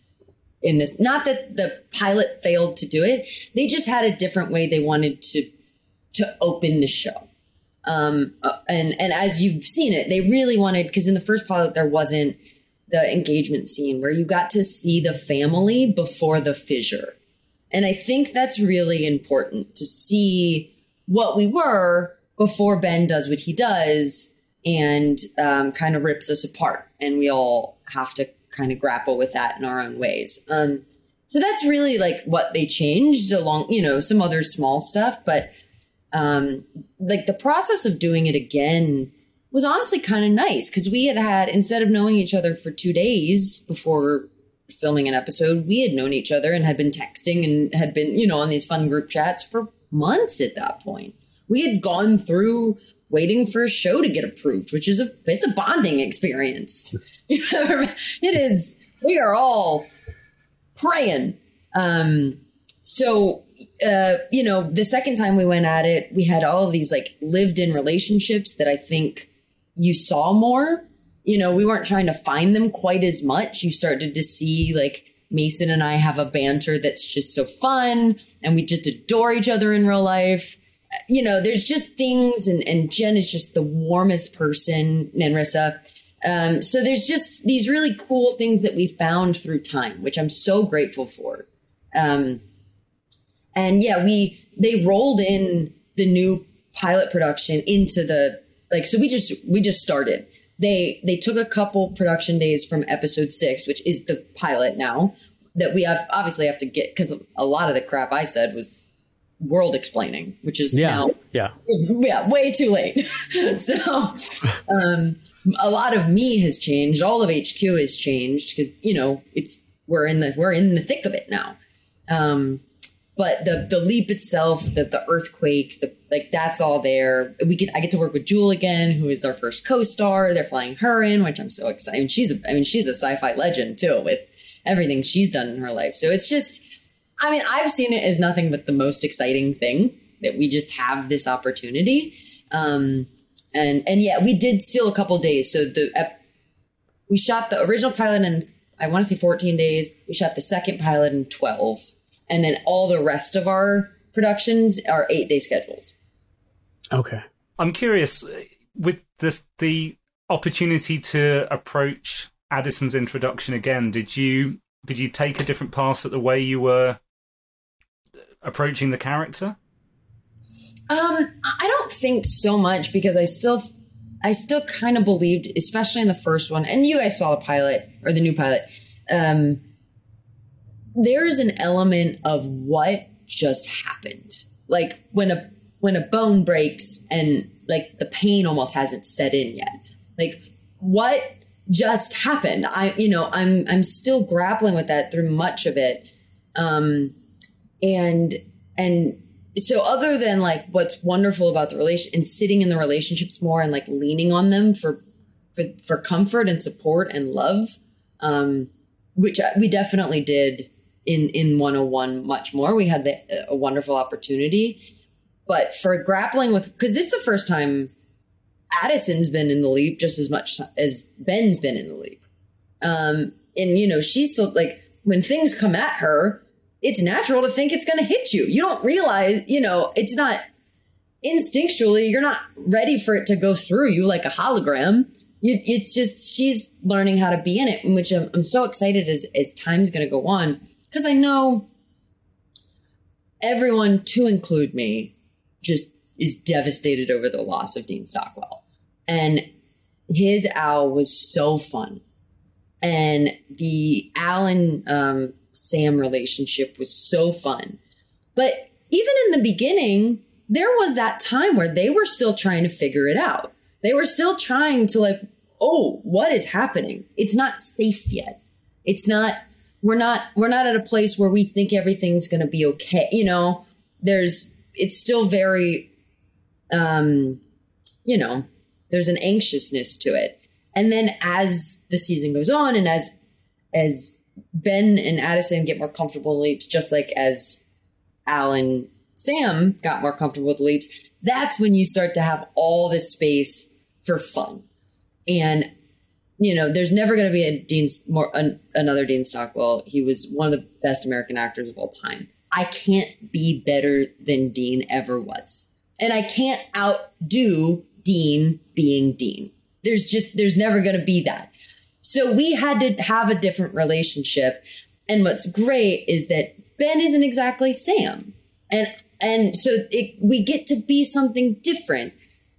Not that the pilot failed to do it. They just had a different way they wanted to open the show. And as you've seen it, they really wanted, because in the first pilot, there wasn't the engagement scene where you got to see the family before the fissure. And I think that's really important, to see what we were before Ben does what he does and kind of rips us apart. And we all have to kind of grapple with that in our own ways. So that's really like what they changed, along, you know, some other small stuff. But like the process of doing it again was honestly kind of nice, because we had, instead of knowing each other for 2 days before filming an episode, we had known each other and had been texting and had been, you know, on these fun group chats for months at that point. We had gone through waiting for a show to get approved, which is it's a bonding experience. It is. We are all praying. You know, the second time we went at it, we had all of these like lived in relationships that I think you saw more. You know, we weren't trying to find them quite as much. You started to see like Mason and I have a banter that's just so fun, and we just adore each other in real life. You know, there's just things, and Jen is just the warmest person, Nanrisa. So there's just these really cool things that we found through time, which I'm so grateful for. And yeah, they rolled in the new pilot production into the, like, so we just started. They took a couple production days from episode 6, which is the pilot now, that we have obviously have to get, because a lot of the crap I said was world explaining, which is now way too late. So a lot of me has changed, all of HQ has changed, because, you know, we're in the thick of it now. But the leap itself, the earthquake, like that's all there. I get to work with Jewel again, who is our first co-star. They're flying her in, which I'm so excited. She's a sci-fi legend too, with everything she's done in her life. So it's just, I mean, I've seen it as nothing but the most exciting thing, that we just have this opportunity. And yeah, we did steal a couple days. So we shot the original pilot in, I want to say 14 days. We shot the second pilot in 12. And then all the rest of our productions are 8-day schedules. Okay. I'm curious, with this, the opportunity to approach Addison's introduction again, did you take a different pass at the way you were approaching the character? I don't think so much, because I still kind of believed, especially in the first one, and you guys saw the pilot, or the new pilot, there's an element of what just happened. Like when a bone breaks and like the pain almost hasn't set in yet. Like what just happened? I'm still grappling with that through much of it. And so other than like what's wonderful about the relation and sitting in the relationships more and like leaning on them for comfort and support and love, which we definitely did in 101 much more. We had a wonderful opportunity, but for grappling with, cause this is the first time Addison's been in the Leap just as much as Ben's been in the Leap. And you know, she's still like, when things come at her, it's natural to think it's going to hit you. You don't realize, you know, it's not instinctually, you're not ready for it to go through you like a hologram. It's just, she's learning how to be in it, which I'm so excited as time's going to go on. Because I know everyone, to include me, just is devastated over the loss of Dean Stockwell. And his Al was so fun. And the Al and Sam relationship was so fun. But even in the beginning, there was that time where they were still trying to figure it out. They were still trying to like, oh, what is happening? It's not safe yet. It's not, we're not at a place where we think everything's going to be okay. You know, it's still very, you know, there's an anxiousness to it. And then as the season goes on and as Ben and Addison get more comfortable in Leaps, just like as Al and Sam got more comfortable with Leaps, that's when you start to have all this space for fun. And, you know, there's never going to be another Dean Stockwell. He was one of the best American actors of all time. I can't be better than Dean ever was. And I can't outdo Dean being Dean. There's never going to be that. So we had to have a different relationship. And what's great is that Ben isn't exactly Sam. And so we get to be something different.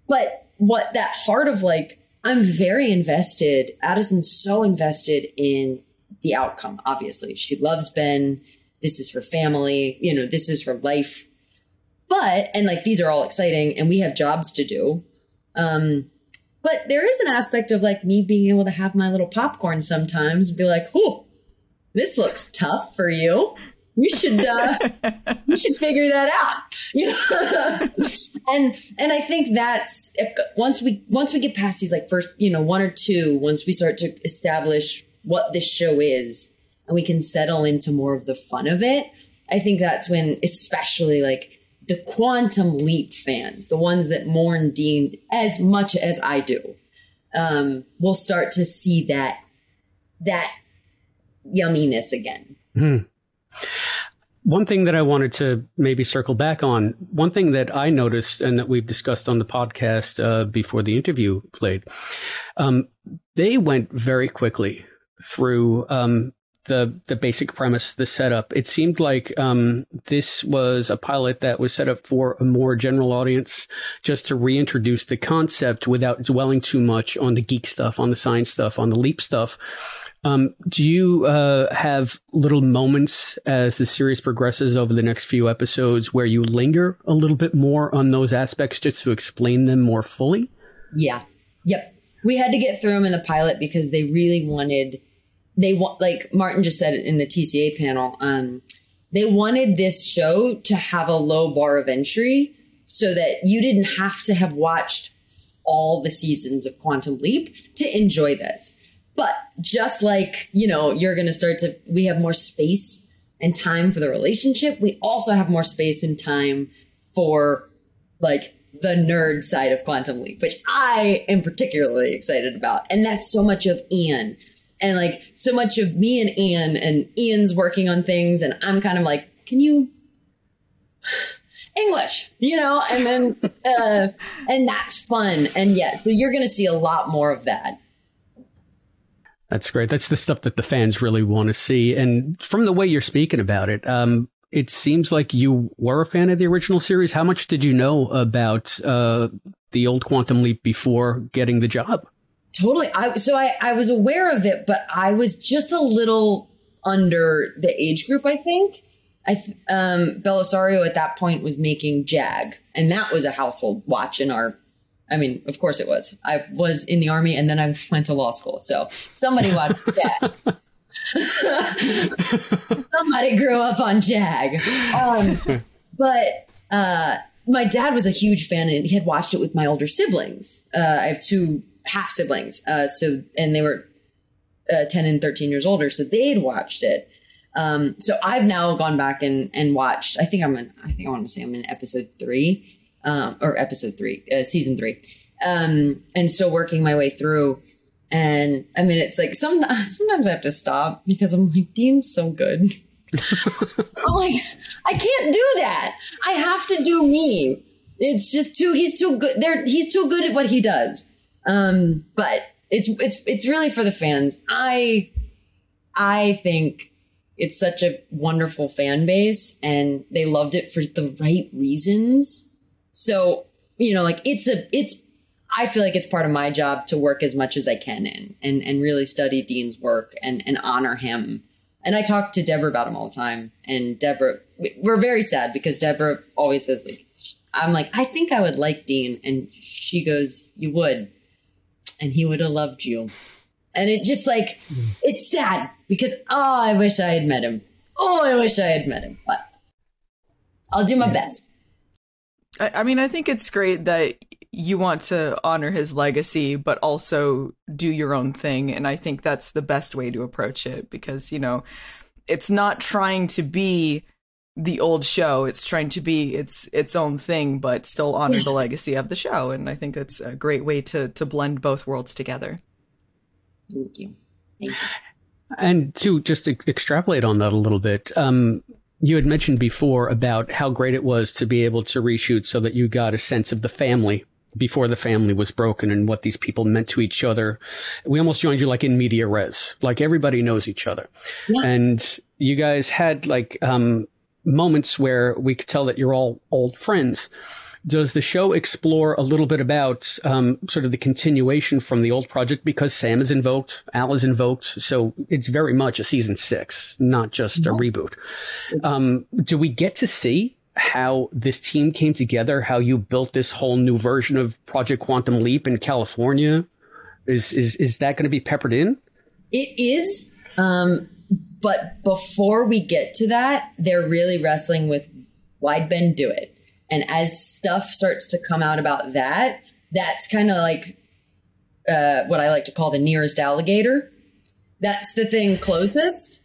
But what that heart of like, I'm very invested. Addison's so invested in the outcome. Obviously, she loves Ben. This is her family. You know, this is her life. But, and like, these are all exciting and we have jobs to do. But there is an aspect of like me being able to have my little popcorn sometimes and be like, oh, this looks tough for you. You should figure that out, you know. and I think that's once we get past these like first, you know, one or two, once we start to establish what this show is and we can settle into more of the fun of it, I think that's when, especially like the Quantum Leap fans, the ones that mourn Dean as much as I do, will start to see that yumminess again. Mm-hmm. One thing that I wanted to maybe circle back on, one thing that I noticed and that we've discussed on the podcast before the interview played, they went very quickly through the basic premise, the setup. It seemed like this was a pilot that was set up for a more general audience, just to reintroduce the concept without dwelling too much on the geek stuff, on the science stuff, on the Leap stuff. Do you have little moments as the series progresses over the next few episodes where you linger a little bit more on those aspects just to explain them more fully? Yeah. Yep. We had to get through them in the pilot because they really wanted, like Martin just said it in the TCA panel, they wanted this show to have a low bar of entry so that you didn't have to have watched all the seasons of Quantum Leap to enjoy this. But just like, you know, you're going to start to, we have more space and time for the relationship. We also have more space and time for like the nerd side of Quantum Leap, which I am particularly excited about. And that's so much of Ian and like so much of me and Ian, and Ian's working on things. And I'm kind of like, can you English, you know, and then and that's fun. And yeah, so you're going to see a lot more of that. That's great. That's the stuff that the fans really want to see. And from the way you're speaking about it, it seems like you were a fan of the original series. How much did you know about the old Quantum Leap before getting the job? Totally. So I was aware of it, but I was just a little under the age group, I think. Belisario at that point was making Jag, and that was a household watch in our, I mean, of course it was. I was in the army and then I went to law school. So somebody watched Jag. Somebody grew up on Jag. But my dad was a huge fan and he had watched it with my older siblings. I have two half siblings. And they were 10 and 13 years older. So they'd watched it. So I've now gone back and watched, I want to say I'm in season 3. And so working my way through. And I mean, it's like sometimes I have to stop because I'm like, Dean's so good. I'm like, I can't do that. I have to do me. It's just he's too good there. He's too good at what he does. But it's really for the fans. I think it's such a wonderful fan base and they loved it for the right reasons. So, you know, like I feel like it's part of my job to work as much as I can and really study Dean's work and honor him. And I talk to Deborah about him all the time. And Deborah, we're very sad because Deborah always says, like, I'm like, I think I would like Dean. And she goes, you would. And he would have loved you. And it just like, it's sad because, oh, I wish I had met him. But I'll do my best. I mean, I think it's great that you want to honor his legacy, but also do your own thing. And I think that's the best way to approach it because, you know, it's not trying to be the old show. It's trying to be its own thing, but still honor the legacy of the show. And I think that's a great way to blend both worlds together. Thank you. And to just extrapolate on that a little bit, you had mentioned before about how great it was to be able to reshoot so that you got a sense of the family before the family was broken and what these people meant to each other. We almost joined you like in media res, like everybody knows each other. Yeah. And you guys had like moments where we could tell that you're all old friends. Does the show explore a little bit about sort of the continuation from the old project? Because Sam is invoked, Al is invoked. So it's very much a season 6, not just a reboot. Do we get to see how this team came together, how you built this whole new version of Project Quantum Leap in California? Is that going to be peppered in? It is. But before we get to that, they're really wrestling with why'd Ben do it? And as stuff starts to come out about that, that's kind of like what I like to call the nearest alligator. That's the thing closest.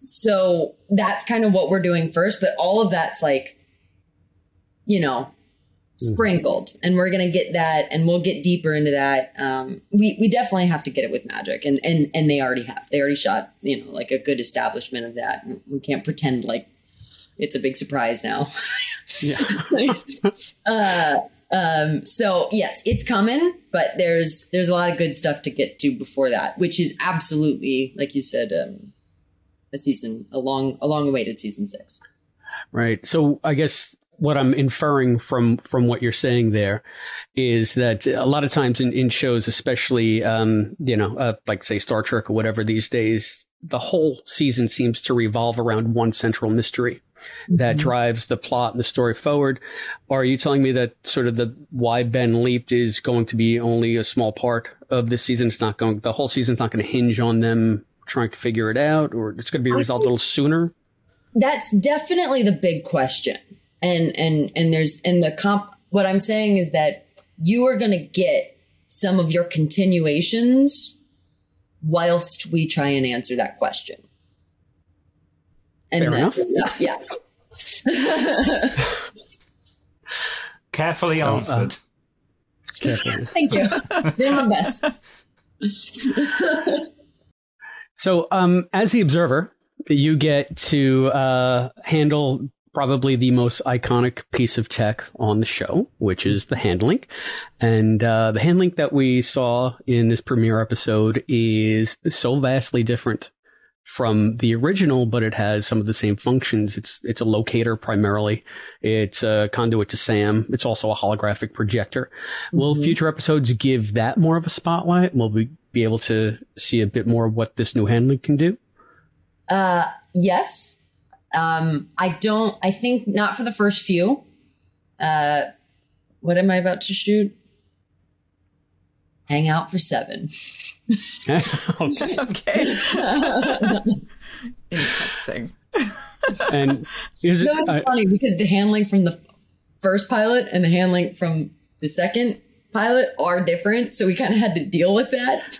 So that's kind of what we're doing first. But all of that's like, you know, sprinkled. Mm-hmm. And we're going to get that and we'll get deeper into that. We definitely have to get it with Magic. And they already have. They already shot, you know, like a good establishment of that. And we can't pretend like it's a big surprise now. So yes, it's coming, but there's a lot of good stuff to get to before that, which is absolutely, like you said, a long-awaited season 6. Right. So I guess what I'm inferring from what you're saying there is that a lot of times in shows, especially, like say Star Trek or whatever these days, the whole season seems to revolve around one central mystery that drives the plot and the story forward. Are you telling me that sort of the why Ben leaped is going to be only a small part of this season? The whole season's not going to hinge on them trying to figure it out, or it's going to be resolved a little sooner? That's definitely the big question. What I'm saying is that you are going to get some of your continuations whilst we try and answer that question. And then, yeah. Carefully answered. Carefully. Thank you. Did my best. So as the observer, you get to handle probably the most iconic piece of tech on the show, which is the handlink. And the handlink that we saw in this premiere episode is so vastly different from the original, but it has some of the same functions. It's a locator primarily. It's a conduit to SAM. It's also a holographic projector. Mm-hmm. Will future episodes give that more of a spotlight? Will we be able to see a bit more of what this new handlink can do? Yes. I think not for the first few. What am I about to shoot? Hang out for 7. Okay. Interesting. And it's funny because the handling from the first pilot and the handling from the second pilot are different, so we kind of had to deal with that.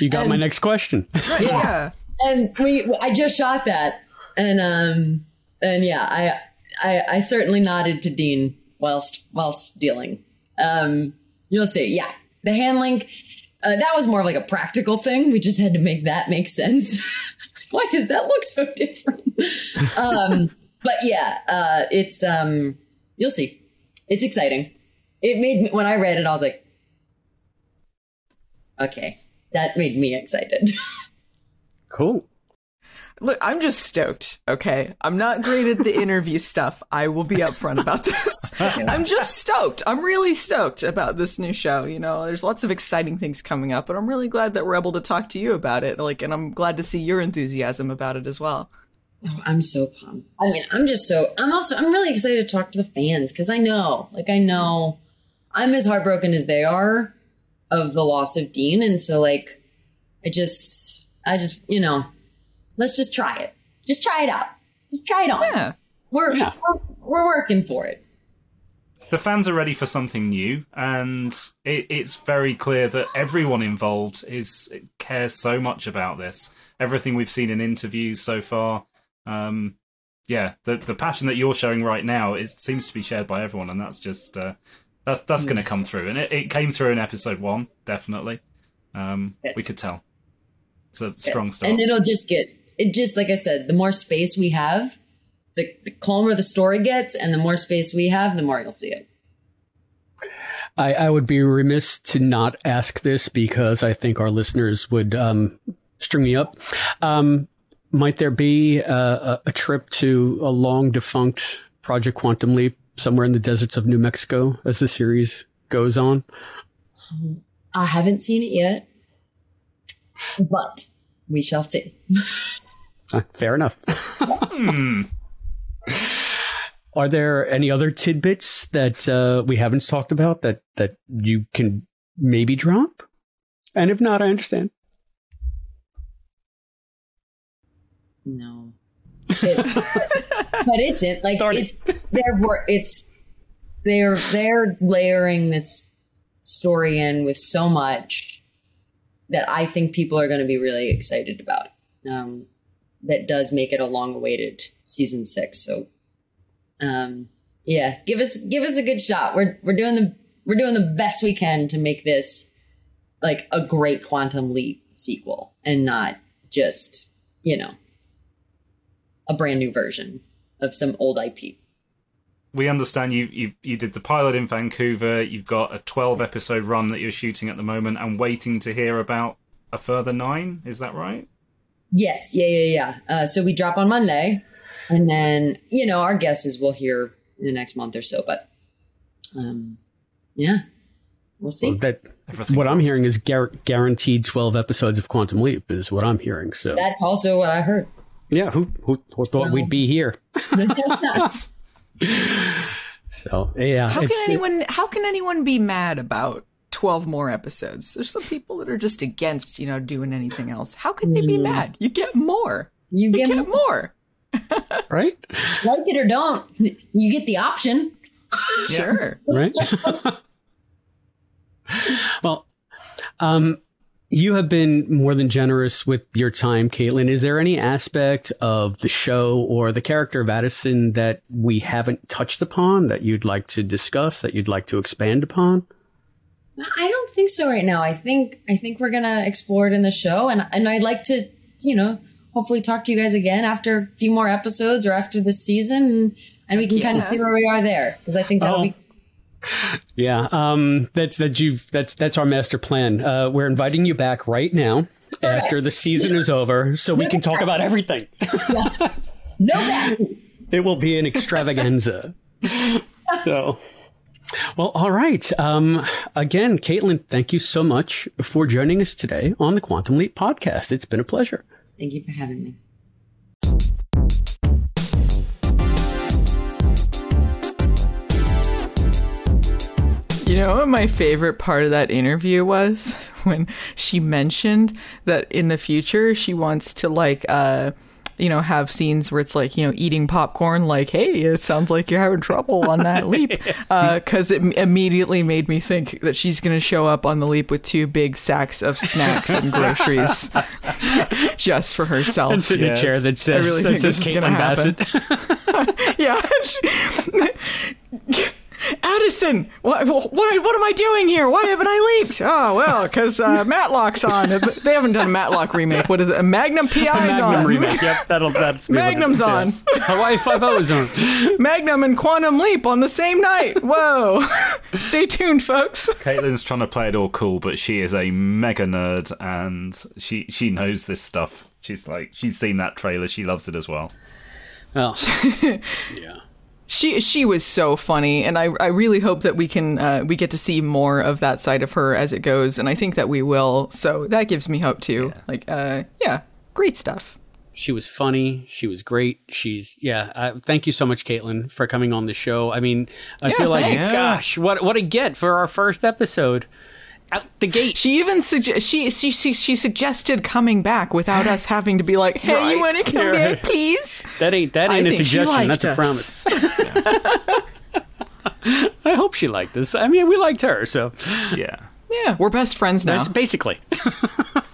You got my next question. Right, yeah. And I just shot that, and yeah, I certainly nodded to Dean whilst dealing. You'll see, yeah, the handlink. That was more like a practical thing. We just had to make that make sense. Why does that look so different? But yeah, it's, you'll see. It's exciting. It made me, when I read it, I was like, okay, that made me excited. Cool. Look, I'm just stoked, okay? I'm not great at the interview stuff. I will be upfront about this. I'm just stoked. I'm really stoked about this new show. You know, there's lots of exciting things coming up, but I'm really glad that we're able to talk to you about it. Like, and I'm glad to see your enthusiasm about it as well. Oh, I'm so pumped. I mean, I'm really excited to talk to the fans because I know I'm as heartbroken as they are of the loss of Dean. And so like, I just, you know, let's just try it. Just try it out. Just try it on. Yeah. We're working for it. The fans are ready for something new, and it's very clear that everyone involved cares so much about this. Everything we've seen in interviews so far, the passion that you're showing right now seems to be shared by everyone, and that's just that's going to come through, and it came through in episode 1 definitely. We could tell. It's a strong start. And it'll just like I said, the more space we have, the calmer the story gets, and the more space we have, the more you'll see it. I would be remiss to not ask this because I think our listeners would string me up. Might there be a trip to a long defunct Project Quantum Leap somewhere in the deserts of New Mexico as the series goes on? I haven't seen it yet. But we shall see. Fair enough. Are there any other tidbits that we haven't talked about that you can maybe drop? And if not, I understand. No. But it's like Darn it's it. They're layering this story in with so much that I think people are going to be really excited about. That does make it a long-awaited season 6. So, yeah, give us a good shot. We're doing the best we can to make this like a great Quantum Leap sequel and not just, you know, a brand new version of some old IP. We understand you did the pilot in Vancouver. You've got a 12-episode run that you're shooting at the moment and waiting to hear about a further 9. Is that right? Yes. Yeah. So we drop on Monday, and then, you know, our guess is we'll hear in the next month or so. But, yeah, we'll see. Well, what I'm hearing is guaranteed 12 episodes of Quantum Leap is what I'm hearing. So that's also what I heard. Yeah. Who thought we'd be here? So yeah, how can anyone be mad about 12 more episodes? There's some people that are just against, you know, doing anything else. How can they be mad? You get more. You get more. Right? Like it or don't. You get the option. Yeah. Sure. Right. Well, You have been more than generous with your time, Caitlin. Is there any aspect of the show or the character of Addison that we haven't touched upon that you'd like to discuss, that you'd like to expand upon? I don't think so right now. I think we're going to explore it in the show. And I'd like to, you know, hopefully talk to you guys again after a few more episodes or after this season. And we can kind of see where we are there, because I think that'll be. Yeah, that's our master plan. We're inviting you back right now after the season is over, so we can talk about everything. Yes. No passes. It will be an extravaganza. So, well, all right. Again, Caitlin, thank you so much for joining us today on the Quantum Leap podcast. It's been a pleasure. Thank you for having me. You know what my favorite part of that interview was? When she mentioned that in the future she wants to, like, you know, have scenes where it's like, you know, eating popcorn, like, hey, it sounds like you're having trouble on that leap. Because it immediately made me think that she's going to show up on the leap with two big sacks of snacks and groceries just for herself. And sit in a chair that says, I really think this is going to happen. Yeah. Addison, what am I doing here? Why haven't I leaped? Oh, well, because Matlock's on. They haven't done a Matlock remake. What is it? A Magnum PI's on. Magnum remake. Yep, that's Magnum's on. Hawaii Five-O is on. Magnum and Quantum Leap on the same night. Whoa. Stay tuned, folks. Caitlin's trying to play it all cool, but she is a mega nerd, and she knows this stuff. She's seen that trailer. She loves it as well. Well, yeah. She was so funny, and I really hope that we can we get to see more of that side of her as it goes, and I think that we will. So that gives me hope too. Yeah. Like, great stuff. She was funny. She was great. Thank you so much, Caitlin, for coming on the show. I mean, I feel like, gosh, what a get for our first episode. Out the gate. She even she suggested coming back without us having to be like, hey, right, you want to come back, please? That ain't a suggestion. That's a promise. I hope she liked us. I mean, we liked her, so yeah, we're best friends now. That's basically.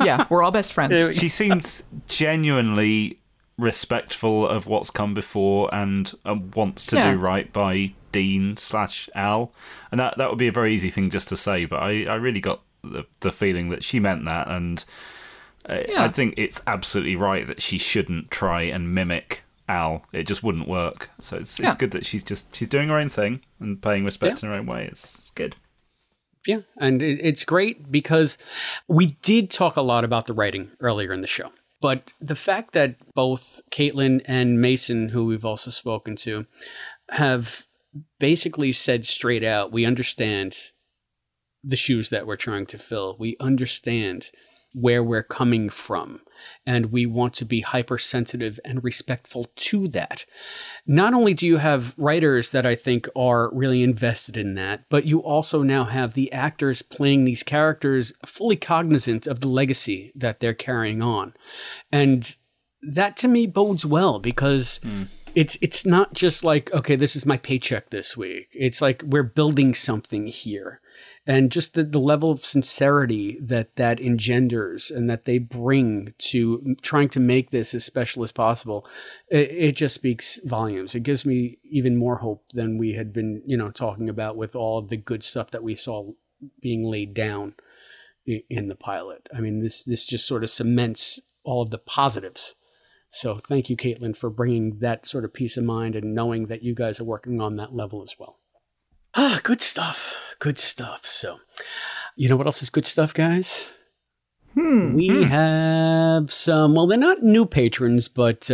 Yeah, we're all best friends. She seems genuinely respectful of what's come before and wants to do right by Dean/Al, and that would be a very easy thing just to say, but I really got the feeling that she meant that, and I think it's absolutely right that she shouldn't try and mimic Al. It just wouldn't work. So it's good that she's doing her own thing and paying respect in her own way. It's good. Yeah, and it's great because we did talk a lot about the writing earlier in the show, but the fact that both Caitlin and Mason, who we've also spoken to, have basically said straight out, we understand the shoes that we're trying to fill. We understand where we're coming from, and we want to be hypersensitive and respectful to that. Not only do you have writers that I think are really invested in that, but you also now have the actors playing these characters fully cognizant of the legacy that they're carrying on. And that to me bodes well, because It's not just like, okay, this is my paycheck this week. It's like we're building something here. And just the level of sincerity that engenders and that they bring to trying to make this as special as possible, it just speaks volumes. It gives me even more hope than we had been, talking about with all of the good stuff that we saw being laid down in the pilot. I mean, this just sort of cements all of the positives. So thank you, Caitlin, for bringing that sort of peace of mind and knowing that you guys are working on that level as well. Ah, good stuff. Good stuff. So, you know what else is good stuff, guys? We have some, well, they're not new patrons, but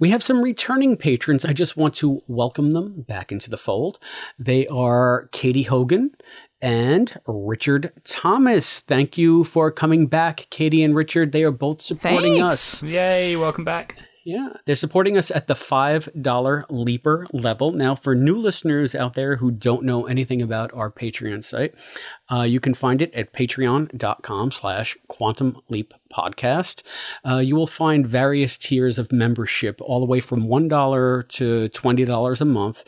we have some returning patrons. I just want to welcome them back into the fold. They are Katie Hogan and Richard Thomas. Thank you for coming back, Katie and Richard. They are both supporting us. Yay, welcome back. Yeah, they're supporting us at the $5 Leaper level. Now, for new listeners out there who don't know anything about our Patreon site, you can find it at patreon.com/Quantum Leap Podcast. You will find various tiers of membership, all the way from $1 to $20 a month.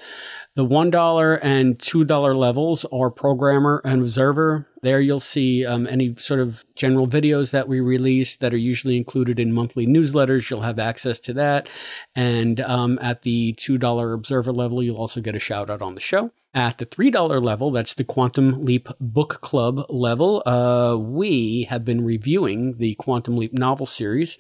The $1 and $2 levels are Programmer and Observer, There you'll see any sort of general videos that we release that are usually included in monthly newsletters. You'll have access to that. And at the $2 Observer level, you'll also get a shout out on the show. At the $3 level, that's the Quantum Leap Book Club level, we have been reviewing the Quantum Leap novel series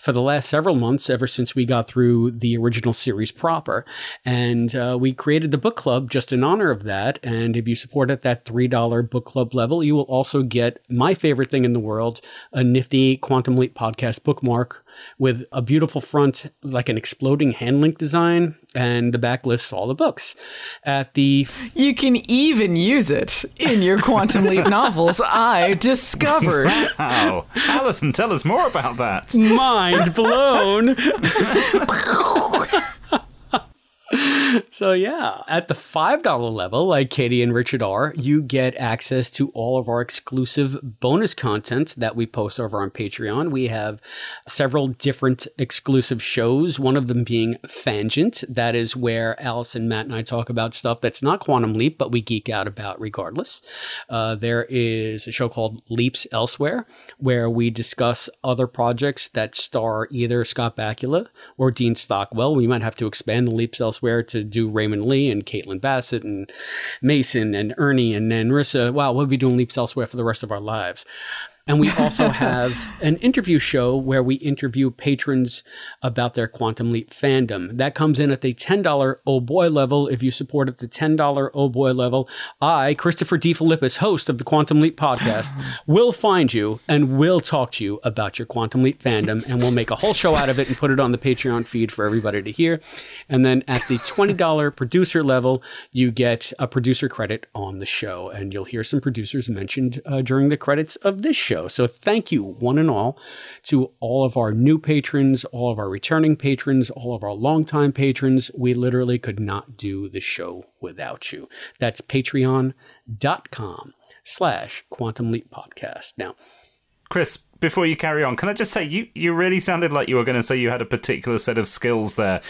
for the last several months, ever since we got through the original series proper. And we created the book club just in honor of that. And if you support at that $3 book club level, you will also get my favorite thing in the world, a nifty Quantum Leap podcast bookmark with a beautiful front, like an exploding hand link design, and the back lists all the books. At the You can even use it in your Quantum Leap novels, I discovered. Wow. Allison, tell us more about that. Mind blown. So yeah, at the $5 level, like Katie and Richard are, you get access to all of our exclusive bonus content that we post over on Patreon. We have several different exclusive shows, one of them being Fangent. That is where Allison, Matt, and I talk about stuff that's not Quantum Leap, but we geek out about regardless. There is a show called Leaps Elsewhere, where we discuss other projects that star either Scott Bakula or Dean Stockwell. We might have to expand the Leaps Elsewhere to do Raymond Lee and Caitlin Bassett and Mason and Ernie and Nanrisa. Wow, we'll be doing Leaps Elsewhere for the rest of our lives. And we also have an interview show where we interview patrons about their Quantum Leap fandom. That comes in at the $10 Oh Boy level. If you support at the $10 Oh Boy level, I, Christopher DeFilippis, host of the Quantum Leap podcast, will find you and will talk to you about your Quantum Leap fandom. And we'll make a whole show out of it and put it on the Patreon feed for everybody to hear. And then at the $20 producer level, you get a producer credit on the show. And you'll hear some producers mentioned during the credits of this show. So thank you, one and all, to all of our new patrons, all of our returning patrons, all of our longtime patrons. We literally could not do the show without you. That's patreon.com/Quantum Leap Podcast. Now, Chris, before you carry on, can I just say you really sounded like you were going to say you had a particular set of skills there.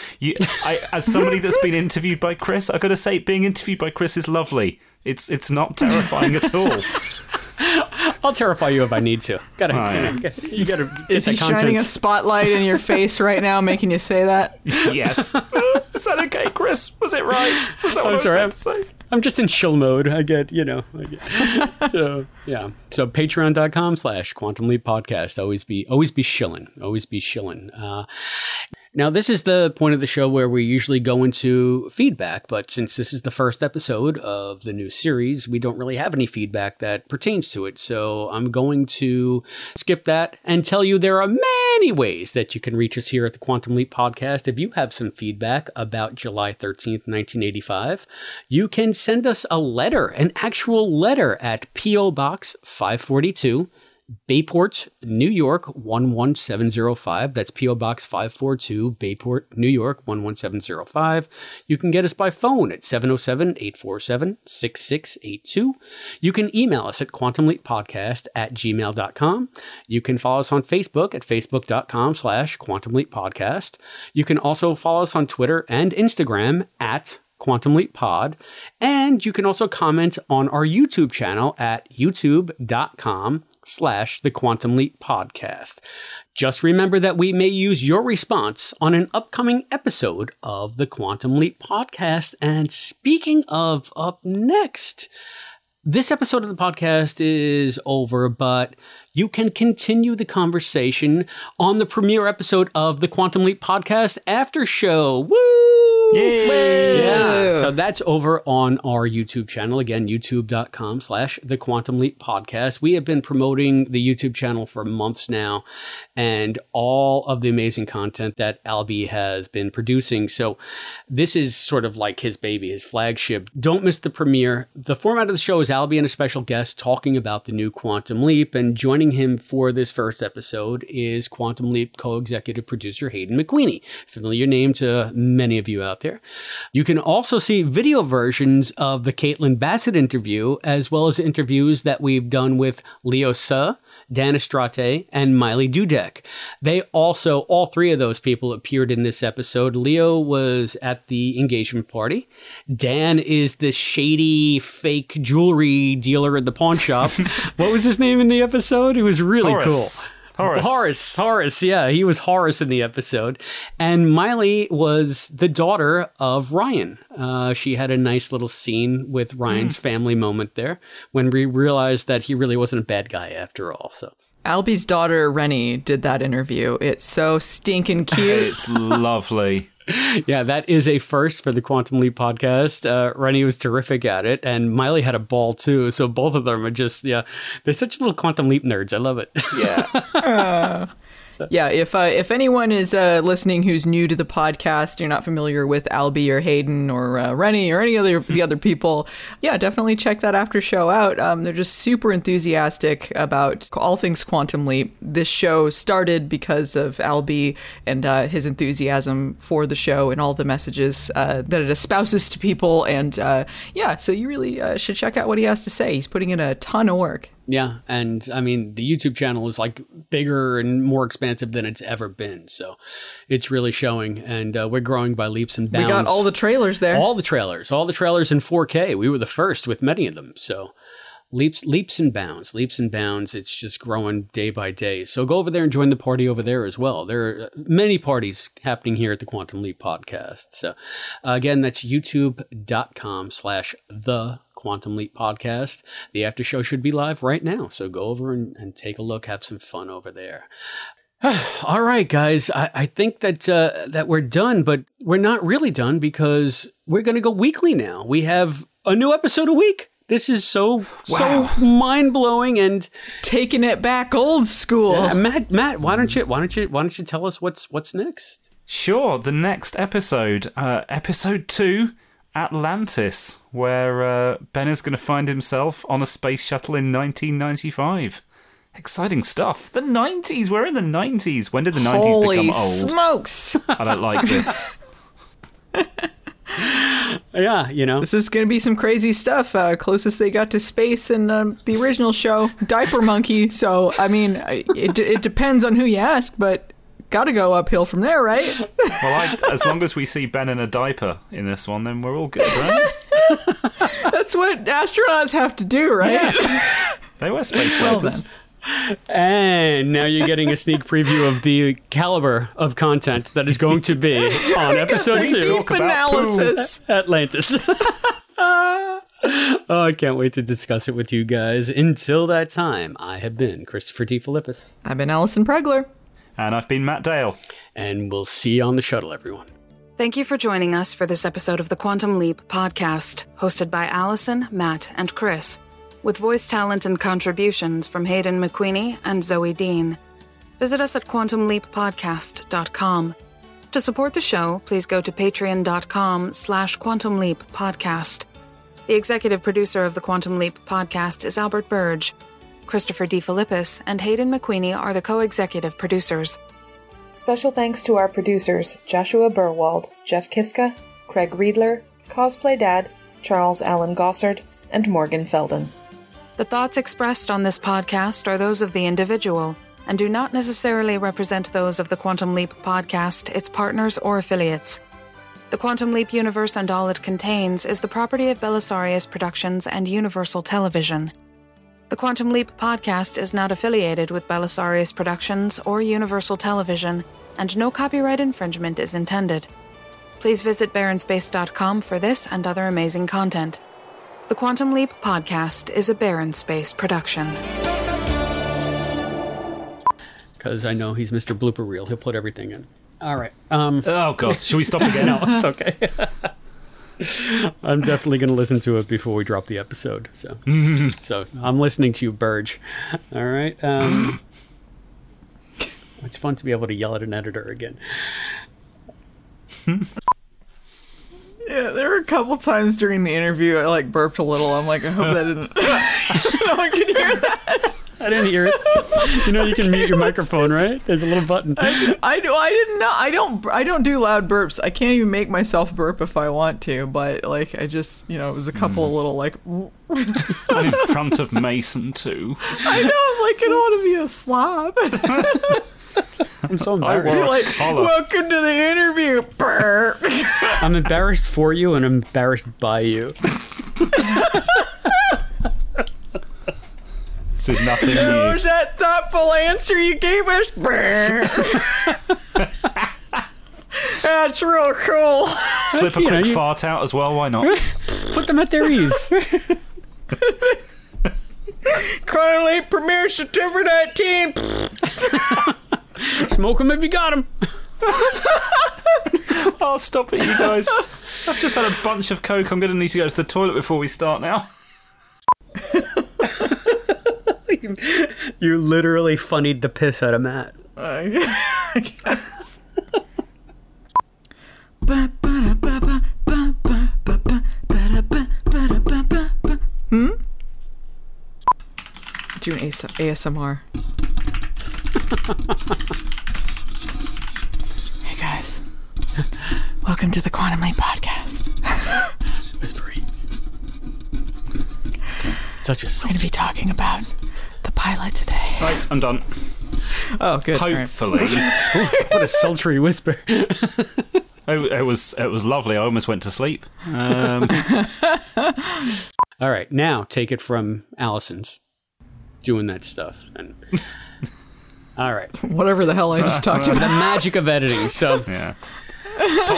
As somebody that's been interviewed by Chris, I've got to say being interviewed by Chris is lovely. It's not terrifying at all. I'll terrify you if I need to. You gotta. Is he shining a spotlight in your face right now, making you say that? Yes. Is that okay, Chris? Was it right? Was that what I was meant to say? I'm just in shill mode. I get. So yeah. So patreon.com/Quantum Leap Podcast. Always be shilling. Always be shilling. Now, this is the point of the show where we usually go into feedback, but since this is the first episode of the new series, we don't really have any feedback that pertains to it. So I'm going to skip that and tell you there are many ways that you can reach us here at the Quantum Leap Podcast. If you have some feedback about July 13th, 1985, you can send us a letter, an actual letter at P.O. Box 542. Bayport, New York, 11705. That's P.O. Box 542, Bayport, New York, 11705. You can get us by phone at 707-847-6682. You can email us at quantumleappodcast@gmail.com. You can follow us on Facebook at facebook.com/Quantum Leap Podcast. You can also follow us on Twitter and Instagram at Quantum Leap Pod. And you can also comment on our YouTube channel at youtube.com/The Quantum Leap Podcast. Just remember that we may use your response on an upcoming episode of The Quantum Leap Podcast. And speaking of up next, this episode of the podcast is over, but you can continue the conversation on the premiere episode of The Quantum Leap Podcast After Show. Woo! Yay! Yeah. So that's over on our YouTube channel. Again, youtube.com/The Quantum Leap Podcast. We have been promoting the YouTube channel for months now and all of the amazing content that Albie has been producing. So this is sort of like his baby, his flagship. Don't miss the premiere. The format of the show is Albie and a special guest talking about the new Quantum Leap, and joining him for this first episode is Quantum Leap co-executive producer Hayden McQueenie. Familiar name to many of you out there. You can also see video versions of the Caitlin Bassett interview, as well as interviews that we've done with Leo Suh, Dan Estrate, and Miley Dudek. They also, all three of those people appeared in this episode. Leo was at the engagement party. Dan is the shady fake jewelry dealer at the pawn shop. What was his name in the episode? It was really cool. Horace. Yeah, he was Horace in the episode. And Miley was the daughter of Ryan. She had a nice little scene with Ryan's family moment there when we realized that he really wasn't a bad guy after all. So Albie's daughter, Rennie, did that interview. It's so stinking cute. It's lovely. Yeah, that is a first for the Quantum Leap podcast. Rennie was terrific at it, and Miley had a ball too. So both of them are just, yeah, they're such little Quantum Leap nerds. I love it. Yeah. Yeah, if anyone is listening who's new to the podcast, you're not familiar with Albie or Hayden or Rennie or any other the other people, yeah, definitely check that after show out. They're just super enthusiastic about all things Quantum Leap. This show started because of Albie and his enthusiasm for the show and all the messages that it espouses to people. And yeah, so you really should check out what he has to say. He's putting in a ton of work. Yeah, and I mean, the YouTube channel is like bigger and more expansive than it's ever been, so it's really showing, and we're growing by leaps and bounds. We got all the trailers there. All the trailers in 4K. We were the first with many of them, so leaps and bounds. It's just growing day by day. So go over there and join the party over there as well. There are many parties happening here at the Quantum Leap podcast. So again, that's youtube.com/the Quantum Leap podcast. The after show should be live right now, so go over and take a look, have some fun over there. All right, guys, I think that that we're done, but we're not really done because we're going to go weekly now. We have a new episode a week. This is so mind-blowing and taking it back old school. Yeah, Matt, why don't you tell us what's next? Sure, the next episode, episode 2. Atlantis, where Ben is going to find himself on a space shuttle in 1995. Exciting stuff. The 90s. We're in the 90s. When did the 90s become old? Holy smokes. I don't like this. Yeah, you know. This is going to be some crazy stuff. Closest they got to space in the original show, Diaper Monkey. So, I mean, it depends on who you ask, but... Got to go uphill from there, right? Well, as long as we see Ben in a diaper in this one, then we're all good, right? That's what astronauts have to do, right? Yeah. They wear space diapers. And now you're getting a sneak preview of the caliber of content that is going to be on episode 2. Deep analysis. Atlantis. Oh, I can't wait to discuss it with you guys. Until that time, I have been Christopher DeFilippis. I've been Allison Pregler. And I've been Matt Dale. And we'll see you on the shuttle, everyone. Thank you for joining us for this episode of the Quantum Leap podcast, hosted by Allison, Matt, and Chris, with voice talent and contributions from Hayden McQueenie and Zoe Dean. Visit us at quantumleappodcast.com. To support the show, please go to patreon.com/Quantum Leap podcast. The executive producer of the Quantum Leap podcast is Albert Burge. Christopher DeFilippis and Hayden McQueenie are the co-executive producers. Special thanks to our producers, Joshua Burwald, Jeff Kiska, Craig Riedler, Cosplay Dad, Charles Allen Gossard, and Morgan Felden. The thoughts expressed on this podcast are those of the individual and do not necessarily represent those of the Quantum Leap podcast, its partners, or affiliates. The Quantum Leap universe and all it contains is the property of Belisarius Productions and Universal Television. The Quantum Leap podcast is not affiliated with Belisarius Productions or Universal Television, and no copyright infringement is intended. Please visit baronspace.com for this and other amazing content. The Quantum Leap podcast is a Baron Space production. Because I know he's Mr. Blooper Reel. He'll put everything in. All right. Oh, God. Should we stop again? No, it's okay. I'm definitely going to listen to it before we drop the episode. So, So I'm listening to you, Burge. All right. It's fun to be able to yell at an editor again. Yeah, there were a couple times during the interview I burped a little. I'm like, I hope that didn't. No one can hear that. I didn't hear it. You know you can mute your microphone, right? There's a little button. I don't do loud burps. I can't even make myself burp if I want to, but like I just, you know, it was a couple of little like in front of Mason too. I know, I'm like I don't want to be a slob. I'm so embarrassed. You're like, welcome to the interview. I'm embarrassed for you and embarrassed by you. This is nothing new. What was that thoughtful answer you gave us? That's real cool. Slip a quick fart out as well. Why not? Put them at their ease. Quantum Leap premiere September 19th. Smoke him if you got him. I'll stop it, you guys. I've just had a bunch of coke. I'm going to need to go to the toilet before we start now. You literally funnied the piss out of Matt. I guess. Hmm? Do an ASMR. Hey guys, welcome to the Quantum Leap podcast. Whispering. Such a we're going to be talking about the pilot today. Right, I'm done. Oh, good. Hopefully. Right. Ooh, what a sultry whisper. It was lovely. I almost went to sleep. All right, now take it from Allison's doing that stuff and. All right. Whatever the hell I just talked about. The magic of editing. So, yeah.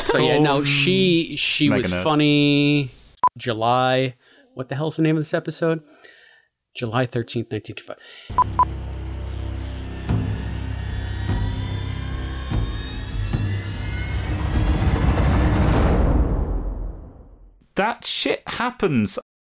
So, yeah, no, she was funny. July. What the hell's the name of this episode? July 13th, 1925. That shit happens.